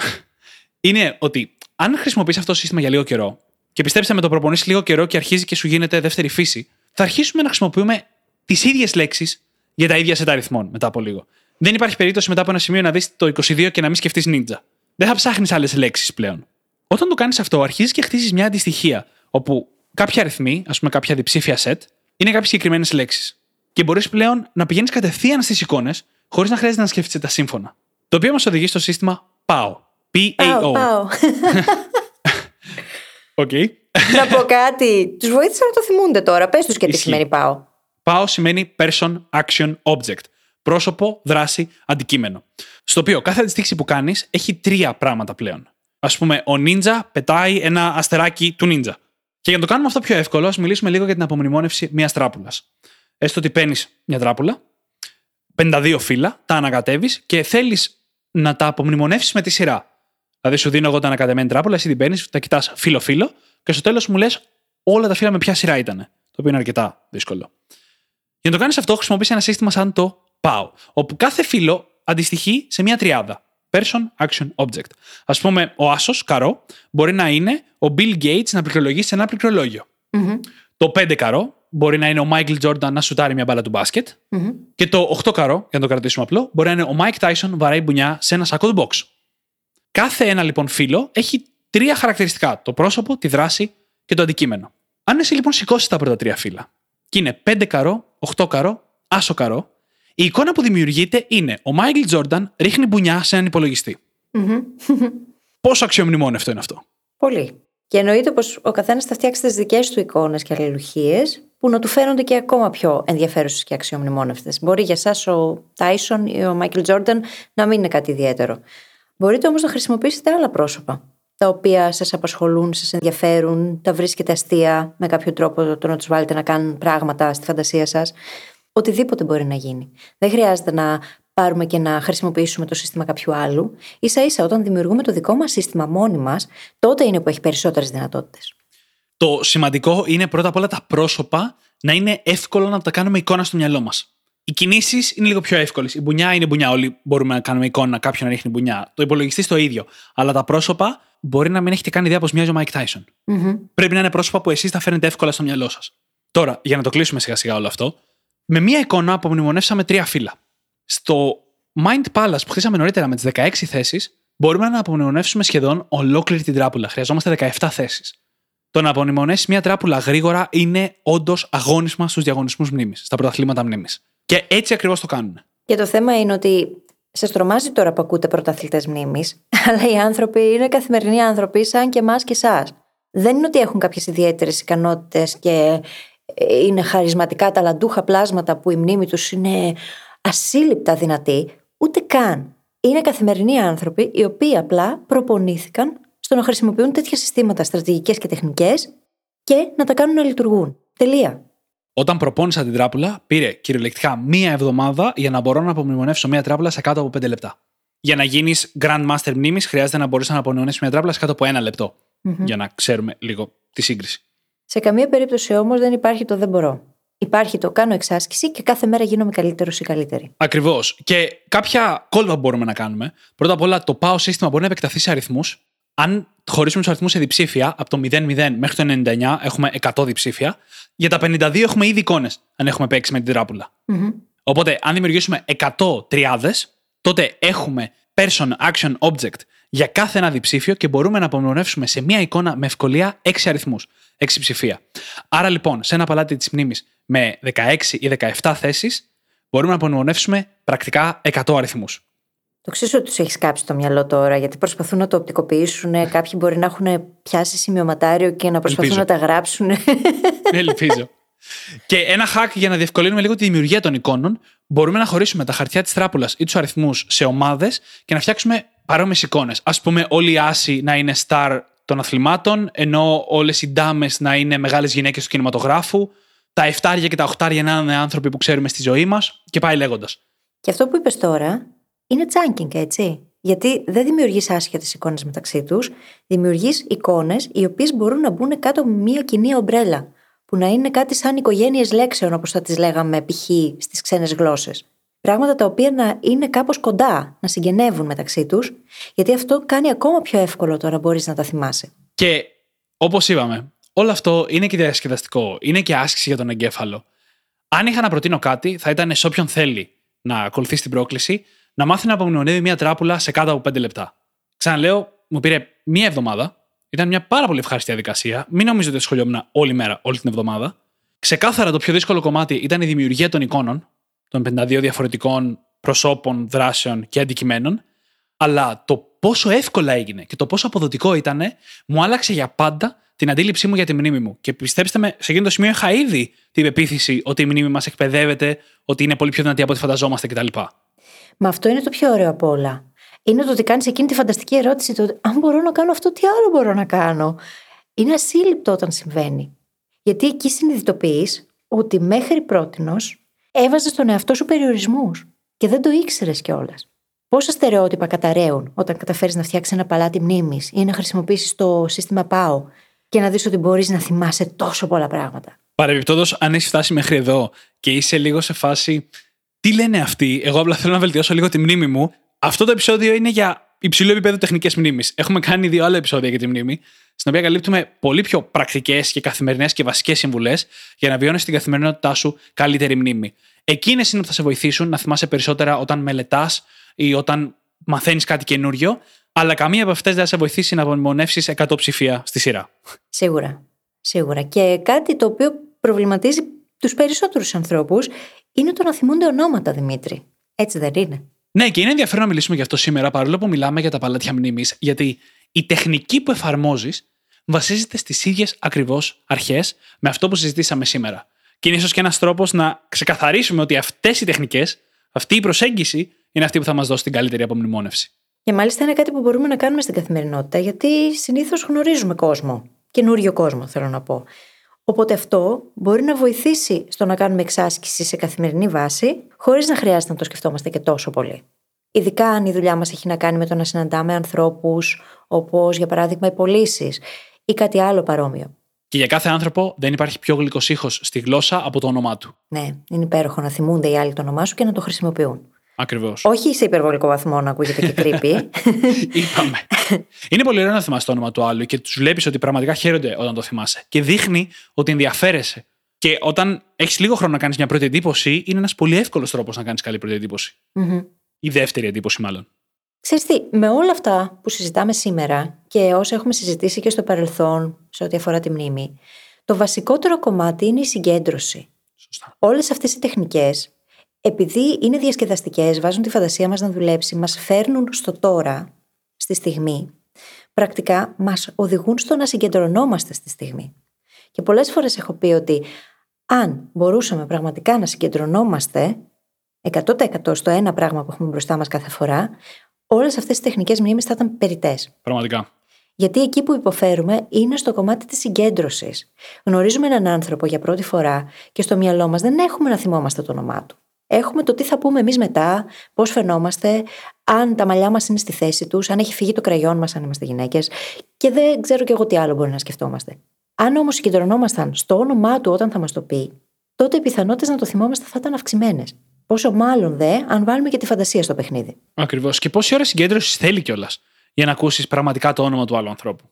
είναι ότι αν χρησιμοποιείς αυτό το σύστημα για λίγο καιρό, και πιστέψτε με, το προπονείς λίγο καιρό και αρχίζει και σου γίνεται δεύτερη φύση, θα αρχίσουμε να χρησιμοποιούμε τις ίδιες λέξεις για τα ίδια σετ αριθμών μετά από λίγο. Δεν υπάρχει περίπτωση μετά από ένα σημείο να δεις το είκοσι δύο και να μην σκεφτείς Ninja. Δεν θα ψάχνεις άλλες λέξεις πλέον. Όταν το κάνεις αυτό, αρχίζεις και χτίζεις μια αντιστοιχία, όπου κάποιοι αριθμοί, ας πούμε κάποια διψήφια σετ, είναι κάποιες συγκεκριμένες λέξεις. Και μπορείς πλέον να πηγαίνεις κατευθείαν στις εικόνες, χωρίς να χρειάζεται να σκέφτεσαι τα σύμφωνα. Το οποίο μας οδηγεί στο σύστημα πάω. Πι έι ο. Οκ. Να πω κάτι. Τους βοήθησα να το θυμούνται τώρα. Πες τους και τι σημαίνει πάω. Πάω σημαίνει person, action, object. Πρόσωπο, δράση, αντικείμενο. Στο οποίο κάθε αντιστοίχηση που κάνεις έχει τρία πράγματα πλέον. Ας πούμε, ο ninja πετάει ένα αστεράκι του ninja. Και για να το κάνουμε αυτό πιο εύκολο, ας μιλήσουμε λίγο για την απομνημόνευση μιας τράπουλας. Έστω ότι παίρνεις μια τράπουλα, πενήντα δύο φύλλα, τα ανακατεύεις και θέλεις να τα απομνημονεύσεις με τη σειρά. Δηλαδή, σου δίνω εγώ τα ανακατεμένη τράπουλα, εσύ την παίρνεις, τα κοιτάς φύλλο-φύλλο και στο τέλος μου λες όλα τα φύλλα με ποια σειρά ήταν. Το οποίο είναι αρκετά δύσκολο. Για να το κάνεις αυτό, χρησιμοποιείς ένα σύστημα σαν το πάω, όπου κάθε φύλλο αντιστοιχεί σε μια τριάδα. Person, action, object. Ας πούμε, ο άσος, καρό, μπορεί να είναι ο Bill Gates να πληκτρολογεί σε ένα πληκτρολόγιο. Mm-hmm. Το πέντε καρό μπορεί να είναι ο Michael Jordan να σουτάρει μια μπάλα του μπάσκετ. Mm-hmm. Και το οκτώ καρό, για να το κρατήσουμε απλό, μπορεί να είναι ο Mike Tyson βαράει μπουνιά σε ένα σακό του box. Κάθε ένα λοιπόν φύλλο έχει τρία χαρακτηριστικά: το πρόσωπο, τη δράση και το αντικείμενο. Αν εσύ λοιπόν σηκώσει τα πρώτα τρία φύλλα και είναι πέντε καρό, οκτώ καρό, άσο καρό, η εικόνα που δημιουργείται είναι ο Μάικλ Τζόρνταν ρίχνει μπουνιά σε έναν υπολογιστή. Mm-hmm. Πόσο αξιομνημόνευτο είναι αυτό? Πολύ. Και εννοείται πως ο καθένας θα φτιάξει τις δικές του εικόνες και αλληλουχίες που να του φαίνονται και ακόμα πιο ενδιαφέρουσες και αξιομνημόνευτες. Μπορεί για εσάς ο Τάισον ή ο Μάικλ Τζόρνταν να μην είναι κάτι ιδιαίτερο. Μπορείτε όμως να χρησιμοποιήσετε άλλα πρόσωπα, τα οποία σας απασχολούν, σας ενδιαφέρουν, τα βρίσκετε αστεία με κάποιο τρόπο, το να τους βάλετε να κάνουν πράγματα στη φαντασία σας. Οτιδήποτε μπορεί να γίνει. Δεν χρειάζεται να πάρουμε και να χρησιμοποιήσουμε το σύστημα κάποιου άλλου. Ίσα-ίσα, όταν δημιουργούμε το δικό μας σύστημα μόνοι μας, τότε είναι που έχει περισσότερες δυνατότητες. Το σημαντικό είναι πρώτα απ' όλα τα πρόσωπα να είναι εύκολο να τα κάνουμε εικόνα στο μυαλό μας. Οι κινήσεις είναι λίγο πιο εύκολες. Η μπουνιά είναι μπουνιά. Όλοι μπορούμε να κάνουμε εικόνα, κάποιον να ρίχνει μπουνιά. Το υπολογιστή το ίδιο. Αλλά τα πρόσωπα μπορεί να μην έχετε καν ιδέα πως μοιάζει ο Μάικ Τάισον. Mm-hmm. Πρέπει να είναι πρόσωπα που εσείς θα φαίνετε εύκολα στο μυαλό σας. Τώρα, για να το κλείσουμε σιγά-σιγά όλο αυτό. Με μία εικόνα απομνημονεύσαμε τρία φύλλα. Στο Mind Palace που χτίσαμε νωρίτερα με τις δεκαέξι θέσεις, μπορούμε να απομνημονεύσουμε σχεδόν ολόκληρη την τράπουλα. Χρειαζόμαστε δεκαεπτά θέσεις. Το να απομνημονεύσεις μία τράπουλα γρήγορα είναι όντως αγώνισμα στους διαγωνισμούς μνήμης, στα πρωταθλήματα μνήμης. Και έτσι ακριβώς το κάνουν. Και το θέμα είναι ότι σας τρομάζει τώρα που ακούτε πρωταθλητές μνήμης, αλλά οι άνθρωποι είναι καθημερινοί άνθρωποι σαν και εμάς και εσάς. Δεν είναι ότι έχουν κάποιες ιδιαίτερες ικανότητες και είναι χαρισματικά ταλαντούχα πλάσματα που η μνήμη τους είναι ασύλληπτα δυνατή, ούτε καν. Είναι καθημερινοί άνθρωποι οι οποίοι απλά προπονήθηκαν στο να χρησιμοποιούν τέτοια συστήματα, στρατηγικές και τεχνικές και να τα κάνουν να λειτουργούν. Τελεία. Όταν προπόνησα την τράπουλα, πήρε κυριολεκτικά μία εβδομάδα για να μπορώ να απομνημονεύσω μία τράπουλα σε κάτω από πέντε λεπτά. Για να γίνεις grandmaster μνήμης, χρειάζεται να μπορείς να απομνημονεύσεις μία τράπουλα σε κάτω από ένα λεπτό. Mm-hmm. Για να ξέρουμε λίγο τη σύγκριση. Σε καμία περίπτωση όμως δεν υπάρχει το δεν μπορώ. Υπάρχει το κάνω εξάσκηση και κάθε μέρα γίνομαι καλύτερος ή καλύτερη. Ακριβώς. Και κάποια κόλπα μπορούμε να κάνουμε. Πρώτα απ' όλα, το πάω σύστημα μπορεί να επεκταθεί σε αριθμούς. Αν χωρίσουμε τους αριθμούς σε διψήφια, από το μηδέν μηδέν μέχρι το ενενήντα εννιά έχουμε εκατό διψήφια. Για τα πενήντα δύο έχουμε ήδη εικόνες, αν έχουμε παίξει με την τράπουλα. Mm-hmm. Οπότε, αν δημιουργήσουμε εκατό τριάδες, τότε έχουμε person, action, object για κάθε ένα διψήφιο και μπορούμε να απομνημονεύσουμε σε μία εικόνα με ευκολία έξι αριθμούς. έξι ψηφία. Άρα λοιπόν, σε ένα παλάτι της μνήμης με δεκαέξι ή δεκαεπτά θέσεις, μπορούμε να απομνημονεύσουμε πρακτικά εκατό αριθμούς. Το ξέρω ότι τους έχεις κάψει το μυαλό τώρα, γιατί προσπαθούν να το οπτικοποιήσουν. Κάποιοι μπορεί να έχουν πιάσει σημειωματάριο και να προσπαθούν Ελπίζω. να τα γράψουν. Ελπίζω. Και ένα hack για να διευκολύνουμε λίγο τη δημιουργία των εικόνων, μπορούμε να χωρίσουμε τα χαρτιά της τράπουλας ή τους αριθμούς σε ομάδες και να φτιάξουμε παρόμοιες εικόνες. Ας πούμε, όλοι οι άσοι να είναι star των αθλημάτων, ενώ όλες οι ντάμες να είναι μεγάλες γυναίκες του κινηματογράφου, τα εφτάρια και τα οχτάρια να είναι άνθρωποι που ξέρουμε στη ζωή μας και πάει λέγοντας. Και αυτό που είπες τώρα είναι chunking, έτσι. Γιατί δεν δημιουργείς άσχετες εικόνες μεταξύ τους, δημιουργείς εικόνες οι οποίες μπορούν να μπουν κάτω από μια κοινή ομπρέλα, που να είναι κάτι σαν οικογένειες λέξεων, όπως θα τις λέγαμε π.χ. στις ξένες γλώσσες. Πράγματα τα οποία να είναι κάπως κοντά, να συγγενεύουν μεταξύ τους, γιατί αυτό κάνει ακόμα πιο εύκολο τώρα μπορείς να τα θυμάσαι. Και όπως είπαμε, όλο αυτό είναι και διασκεδαστικό, είναι και άσκηση για τον εγκέφαλο. Αν είχα να προτείνω κάτι, θα ήταν σε όποιον θέλει να ακολουθήσει την πρόκληση, να μάθει να απομνημονεύει μια τράπουλα σε κάτω από πέντε λεπτά. Ξαναλέω, μου πήρε μία εβδομάδα. Ήταν μια πάρα πολύ ευχάριστη διαδικασία. Μην νομίζετε ότι ασχολιόμουν όλη μέρα, όλη την εβδομάδα. Ξεκάθαρα το πιο δύσκολο κομμάτι ήταν η δημιουργία των εικόνων, των πενήντα δύο διαφορετικών προσώπων, δράσεων και αντικειμένων. Αλλά το πόσο εύκολα έγινε και το πόσο αποδοτικό ήταν, μου άλλαξε για πάντα την αντίληψή μου για τη μνήμη μου. Και πιστέψτε με, σε εκείνο το σημείο είχα ήδη την πεποίθηση ότι η μνήμη μας εκπαιδεύεται, ότι είναι πολύ πιο δυνατή από ό,τι φανταζόμαστε κτλ. Μα αυτό είναι το πιο ωραίο απ' όλα. Είναι το ότι κάνεις εκείνη τη φανταστική ερώτηση, το αν μπορώ να κάνω αυτό, τι άλλο μπορώ να κάνω. Είναι ασύλληπτο όταν συμβαίνει. Γιατί εκεί συνειδητοποιείς ότι μέχρι πρότινος έβαζες τον εαυτό σου περιορισμούς και δεν το ήξερες κιόλας. Πόσα στερεότυπα καταραίουν όταν καταφέρεις να φτιάξεις ένα παλάτι μνήμης ή να χρησιμοποιήσεις το σύστημα πάο και να δεις ότι μπορείς να θυμάσαι τόσο πολλά πράγματα. Παρεμπιπτόντως, αν έχεις φτάσει μέχρι εδώ και είσαι λίγο σε φάση τι λένε αυτοί, εγώ απλά θέλω να βελτιώσω λίγο τη μνήμη μου. Αυτό το επεισόδιο είναι για υψηλό επίπεδο τεχνικές μνήμης. Έχουμε κάνει δύο άλλα επεισόδια για τη μνήμη, στην οποία καλύπτουμε πολύ πιο πρακτικές και καθημερινές και βασικές συμβουλές για να βιώνεις την καθημερινότητά σου καλύτερη μνήμη. Εκείνες είναι που θα σε βοηθήσουν να θυμάσαι περισσότερα όταν μελετάς ή όταν μαθαίνεις κάτι καινούριο, αλλά καμία από αυτές δεν θα σε βοηθήσει να απομνημονεύσεις εκατό ψηφία στη σειρά. Σίγουρα. Σίγουρα. Και κάτι το οποίο προβληματίζει τους περισσότερους ανθρώπους είναι το να θυμούνται ονόματα, Δημήτρη. Έτσι δεν είναι? Ναι, και είναι ενδιαφέρον να μιλήσουμε γι' αυτό σήμερα, παρόλο που μιλάμε για τα παλάτια μνήμης, γιατί η τεχνική που εφαρμόζεις βασίζεται στις ίδιες ακριβώς αρχές με αυτό που συζητήσαμε σήμερα. Και είναι ίσως και ένας τρόπος να ξεκαθαρίσουμε ότι αυτές οι τεχνικές, αυτή η προσέγγιση είναι αυτή που θα μας δώσει την καλύτερη απομνημόνευση. Και μάλιστα είναι κάτι που μπορούμε να κάνουμε στην καθημερινότητα, γιατί συνήθως γνωρίζουμε κόσμο, καινούριο κόσμο θέλω να πω. Οπότε αυτό μπορεί να βοηθήσει στο να κάνουμε εξάσκηση σε καθημερινή βάση, χωρίς να χρειάζεται να το σκεφτόμαστε και τόσο πολύ. Ειδικά αν η δουλειά μας έχει να κάνει με το να συναντάμε ανθρώπους, όπως για παράδειγμα οι πωλήσεις ή κάτι άλλο παρόμοιο. Και για κάθε άνθρωπο δεν υπάρχει πιο γλυκός ήχος στη γλώσσα από το όνομά του. Ναι, είναι υπέροχο να θυμούνται οι άλλοι το όνομά σου και να το χρησιμοποιούν. Ακριβώς. Όχι σε υπερβολικό βαθμό να ακούγεται και creepy. Είπαμε. Είναι πολύ ωραίο να θυμάσαι το όνομα του άλλου και τους βλέπεις ότι πραγματικά χαίρονται όταν το θυμάσαι. Και δείχνει ότι ενδιαφέρεσαι. Και όταν έχεις λίγο χρόνο να κάνεις μια πρώτη εντύπωση, είναι ένας πολύ εύκολος τρόπος να κάνεις καλή πρώτη εντύπωση. Mm-hmm. Η δεύτερη εντύπωση, μάλλον. Ξέρεις τι, με όλα αυτά που συζητάμε σήμερα και όσα έχουμε συζητήσει και στο παρελθόν σε ό,τι αφορά τη μνήμη, το βασικότερο κομμάτι είναι η συγκέντρωση. Σωστά. Όλες αυτές οι τεχνικές, επειδή είναι διασκεδαστικές, βάζουν τη φαντασία μας να δουλέψει, μας φέρνουν στο τώρα, στη στιγμή. Πρακτικά μας οδηγούν στο να συγκεντρωνόμαστε στη στιγμή. Και πολλές φορές έχω πει ότι αν μπορούσαμε πραγματικά να συγκεντρωνόμαστε εκατό τοις εκατό στο ένα πράγμα που έχουμε μπροστά μας κάθε φορά, όλες αυτές οι τεχνικές μνήμης θα ήταν περιττές. Πραγματικά. Γιατί εκεί που υποφέρουμε είναι στο κομμάτι της συγκέντρωσης. Γνωρίζουμε έναν άνθρωπο για πρώτη φορά και στο μυαλό μας δεν έχουμε να θυμόμαστε το όνομά του. Έχουμε το τι θα πούμε εμείς μετά, πώς φαινόμαστε, αν τα μαλλιά μας είναι στη θέση τους, αν έχει φύγει το κραγιόν μας, αν είμαστε γυναίκες, και δεν ξέρω κι εγώ τι άλλο μπορεί να σκεφτόμαστε. Αν όμως συγκεντρωνόμασταν στο όνομά του όταν θα μας το πει, τότε οι πιθανότητες να το θυμόμαστε θα ήταν αυξημένες. Πόσο μάλλον δε, αν βάλουμε και τη φαντασία στο παιχνίδι. Ακριβώς. Και πόση ώρα συγκέντρωσης θέλει κιόλας για να ακούσεις πραγματικά το όνομα του άλλου ανθρώπου.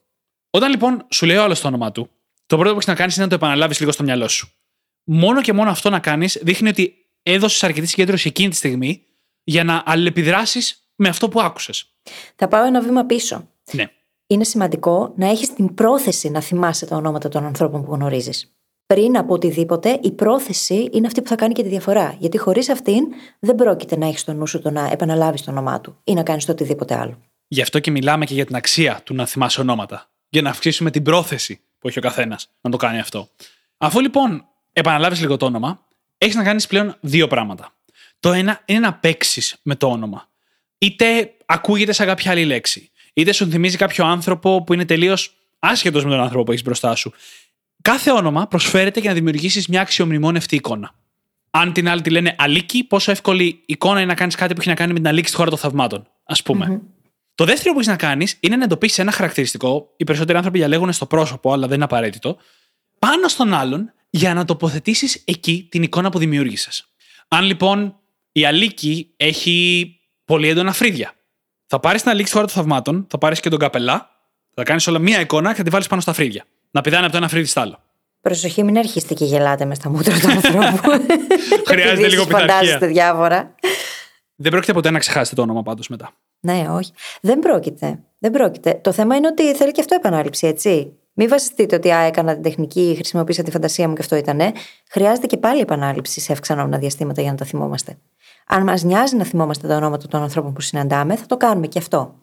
Όταν λοιπόν σου λέει ο άλλος το όνομά του, το πρώτο που έχεις να κάνεις είναι να το επαναλάβεις λίγο στο μυαλό σου. Μόνο και μόνο αυτό να κάνεις δείχνει ότι έδωσες αρκετή συγκέντρωση εκείνη τη στιγμή για να αλληλεπιδράσεις με αυτό που άκουσες. Θα πάω ένα βήμα πίσω. Ναι. Είναι σημαντικό να έχεις την πρόθεση να θυμάσαι τα ονόματα των ανθρώπων που γνωρίζεις. Πριν από οτιδήποτε, η πρόθεση είναι αυτή που θα κάνει και τη διαφορά. Γιατί χωρίς αυτήν δεν πρόκειται να έχεις στο νου σου το να επαναλάβεις το όνομά του ή να κάνεις το οτιδήποτε άλλο. Γι' αυτό και μιλάμε και για την αξία του να θυμάσαι ονόματα. Για να αυξήσουμε την πρόθεση που έχει ο καθένας να το κάνει αυτό. Αφού λοιπόν επαναλάβεις λίγο το όνομα, έχεις να κάνεις πλέον δύο πράγματα. Το ένα είναι να παίξεις με το όνομα. Είτε ακούγεται σαν κάποια άλλη λέξη, είτε σου θυμίζει κάποιο άνθρωπο που είναι τελείως άσχετος με τον άνθρωπο που έχεις μπροστά σου. Κάθε όνομα προσφέρεται για να δημιουργήσεις μια αξιομνημόνευτη εικόνα. Αν την άλλη τη λένε Αλίκη, πόσο εύκολη εικόνα είναι να κάνεις κάτι που έχει να κάνει με την Αλίκη στη χώρα των θαυμάτων, ας πούμε. Mm-hmm. Το δεύτερο που έχεις να κάνεις είναι να εντοπίσεις ένα χαρακτηριστικό. Οι περισσότεροι άνθρωποι διαλέγουν στο πρόσωπο, αλλά δεν είναι απαραίτητο. Πάνω στον άλλον, για να τοποθετήσεις εκεί την εικόνα που δημιούργησες. Αν λοιπόν η Αλίκη έχει πολύ έντονα φρύδια, θα πάρεις την Αλίκη στη χώρα των θαυμάτων, θα πάρεις και τον καπελά, θα κάνεις όλα μία εικόνα και θα τη βάλεις πάνω στα φρύδια. Να πηδάνε από το ένα φρύδι στο άλλο. Προσοχή, μην αρχίσετε και γελάτε με στα μούτρα του ανθρώπου. Χρειάζεται λίγο πειθαρχία. Φαντάζεστε διάφορα. Δεν πρόκειται ποτέ να ξεχάσετε το όνομα πάντως μετά. Ναι, όχι. Δεν πρόκειται. Δεν πρόκειται. Το θέμα είναι ότι θέλει και αυτό επανάληψη, έτσι. Μην βασιστείτε ότι α, έκανα την τεχνική, χρησιμοποίησα τη φαντασία μου και αυτό ήτανε. Χρειάζεται και πάλι επανάληψη σε αυξανόμενα διαστήματα για να τα θυμόμαστε. Αν μας νοιάζει να θυμόμαστε τα ονόματα των ανθρώπων που συναντάμε, θα το κάνουμε και αυτό.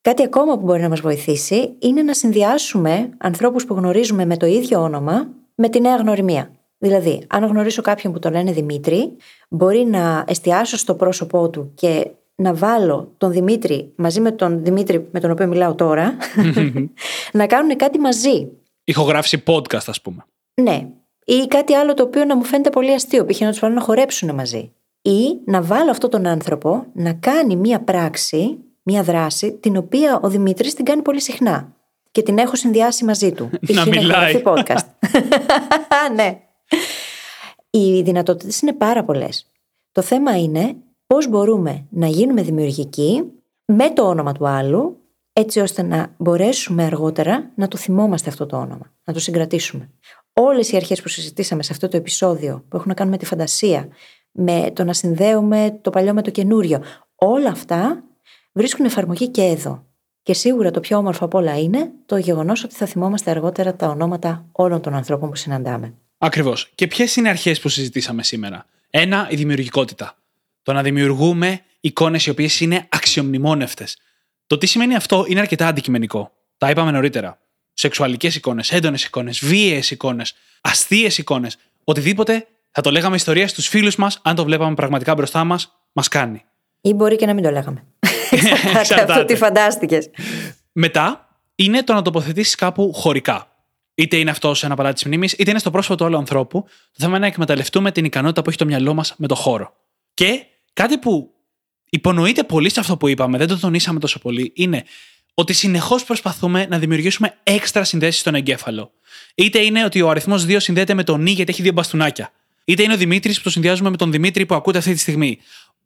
Κάτι ακόμα που μπορεί να μας βοηθήσει είναι να συνδυάσουμε ανθρώπους που γνωρίζουμε με το ίδιο όνομα με τη νέα γνωριμία. Δηλαδή, αν γνωρίσω κάποιον που τον λένε Δημήτρη, μπορεί να εστιάσω στο πρόσωπό του και να βάλω τον Δημήτρη μαζί με τον Δημήτρη με τον οποίο μιλάω τώρα, να κάνουν κάτι μαζί. Ηχογράφηση podcast, ας πούμε. Ναι. Ή κάτι άλλο το οποίο να μου φαίνεται πολύ αστείο, π.χ. να τους βάλω να χορέψουν μαζί. Ή να βάλω αυτόν τον άνθρωπο να κάνει μία πράξη, μία δράση, την οποία ο Δημήτρης την κάνει πολύ συχνά. Και την έχω συνδυάσει μαζί του. Να μιλάει. podcast. Ναι. Οι δυνατότητες είναι πάρα πολλές. Το θέμα είναι πώς μπορούμε να γίνουμε δημιουργικοί με το όνομα του άλλου, έτσι ώστε να μπορέσουμε αργότερα να το θυμόμαστε αυτό το όνομα, να το συγκρατήσουμε. Όλες οι αρχές που συζητήσαμε σε αυτό το επεισόδιο, που έχουν να κάνουν με τη φαντασία, με το να συνδέουμε το παλιό με το καινούριο, όλα αυτά βρίσκουν εφαρμογή και εδώ. Και σίγουρα το πιο όμορφο απ' όλα είναι το γεγονός ότι θα θυμόμαστε αργότερα τα ονόματα όλων των ανθρώπων που συναντάμε. Ακριβώς. Και ποιες είναι οι αρχές που συζητήσαμε σήμερα? Ένα, η δημιουργικότητα. Το να δημιουργούμε εικόνες οι οποίες είναι αξιομνημόνευτες. Το τι σημαίνει αυτό είναι αρκετά αντικειμενικό. Τα είπαμε νωρίτερα. Σεξουαλικές εικόνες, έντονες εικόνες, βίαιες εικόνες, αστείες εικόνες. Οτιδήποτε θα το λέγαμε ιστορία στους φίλους μας, αν το βλέπαμε πραγματικά μπροστά μας, μας κάνει. Ή μπορεί και να μην το λέγαμε. Αυτό τι φαντάστηκες. Μετά είναι το να τοποθετήσεις κάπου χωρικά. Είτε είναι αυτό σε ένα παλάτι τη μνήμη, είτε είναι στο πρόσωπο του άλλου ανθρώπου. Το θέμα είναι να εκμεταλλευτούμε την ικανότητα που έχει το μυαλό μας με το χώρο. Και κάτι που υπονοείται πολύ σε αυτό που είπαμε, δεν το τονίσαμε τόσο πολύ, είναι ότι συνεχώς προσπαθούμε να δημιουργήσουμε έξτρα συνδέσεις στον εγκέφαλο. Είτε είναι ότι ο αριθμός δύο συνδέεται με τον Νι γιατί έχει δύο μπαστούνάκια. Είτε είναι ο Δημήτρης που το συνδυάζουμε με τον Δημήτρη που ακούτε αυτή τη στιγμή.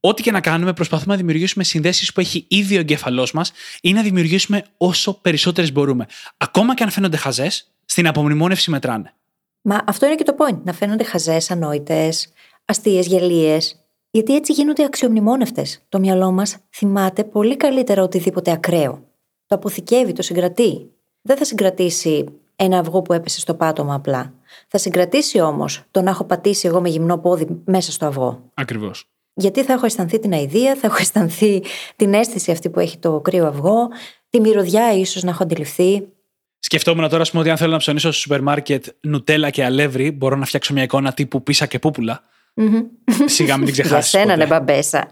Ό,τι και να κάνουμε, προσπαθούμε να δημιουργήσουμε συνδέσεις που έχει ήδη ο εγκέφαλός μας ή να δημιουργήσουμε όσο περισσότερες μπορούμε. Ακόμα και αν φαίνονται χαζές, στην απομνημόνευση μετράνε. Μα αυτό είναι και το point. Να φαίνονται χαζές, ανόητες, αστείες, γελίες. Γιατί έτσι γίνονται αξιομνημόνευτες. Το μυαλό μας θυμάται πολύ καλύτερα οτιδήποτε ακραίο. Το αποθηκεύει, το συγκρατεί. Δεν θα συγκρατήσει ένα αυγό που έπεσε στο πάτωμα απλά. Θα συγκρατήσει όμως το να έχω πατήσει εγώ με γυμνό πόδι μέσα στο αυγό. Ακριβώς. Γιατί θα έχω αισθανθεί την αηδία, θα έχω αισθανθεί την αίσθηση αυτή που έχει το κρύο αυγό, τη μυρωδιά ίσως να έχω αντιληφθεί. Σκεφτόμουν τώρα, ας πούμε, ότι αν θέλω να ψωνίσω στο σούπερ μάρκετ νουτέλα και αλεύρι, μπορώ να φτιάξω μια εικόνα τύπου πίσα και πούπουλα. Mm-hmm. Σιγά μην την ξεχάσεις. Για σένα, ναι, μπαμπέσα.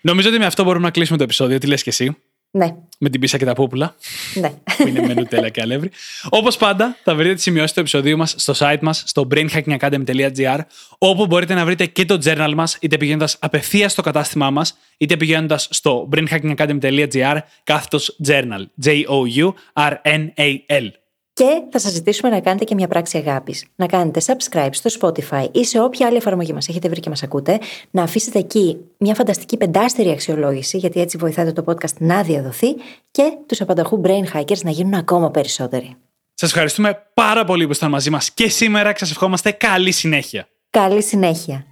Νομίζω ότι με αυτό μπορούμε να κλείσουμε το επεισόδιο. Τι λες και εσύ? Ναι. Με την πίσα και τα πούπουλα. Ναι. Που είναι με νουτέλα και αλεύρι. Όπως πάντα, θα βρείτε τις σημειώσεις του επεισοδίου μας στο site μας, στο brain hacking academy dot g r, όπου μπορείτε να βρείτε και το journal μας, είτε πηγαίνοντας απευθείας στο κατάστημά μας, είτε πηγαίνοντας στο brain hacking academy dot g r, κάθετος journal. J-O-U-R-N-A-L. Και θα σας ζητήσουμε να κάνετε και μια πράξη αγάπης. Να κάνετε subscribe στο Spotify ή σε όποια άλλη εφαρμογή μας έχετε βρει και μας ακούτε. Να αφήσετε εκεί μια φανταστική πεντάστερη αξιολόγηση, γιατί έτσι βοηθάτε το podcast να διαδοθεί και τους απανταχού brain hackers να γίνουν ακόμα περισσότεροι. Σας ευχαριστούμε πάρα πολύ που ήσασταν μαζί μας και σήμερα. Σας ευχόμαστε καλή συνέχεια. Καλή συνέχεια.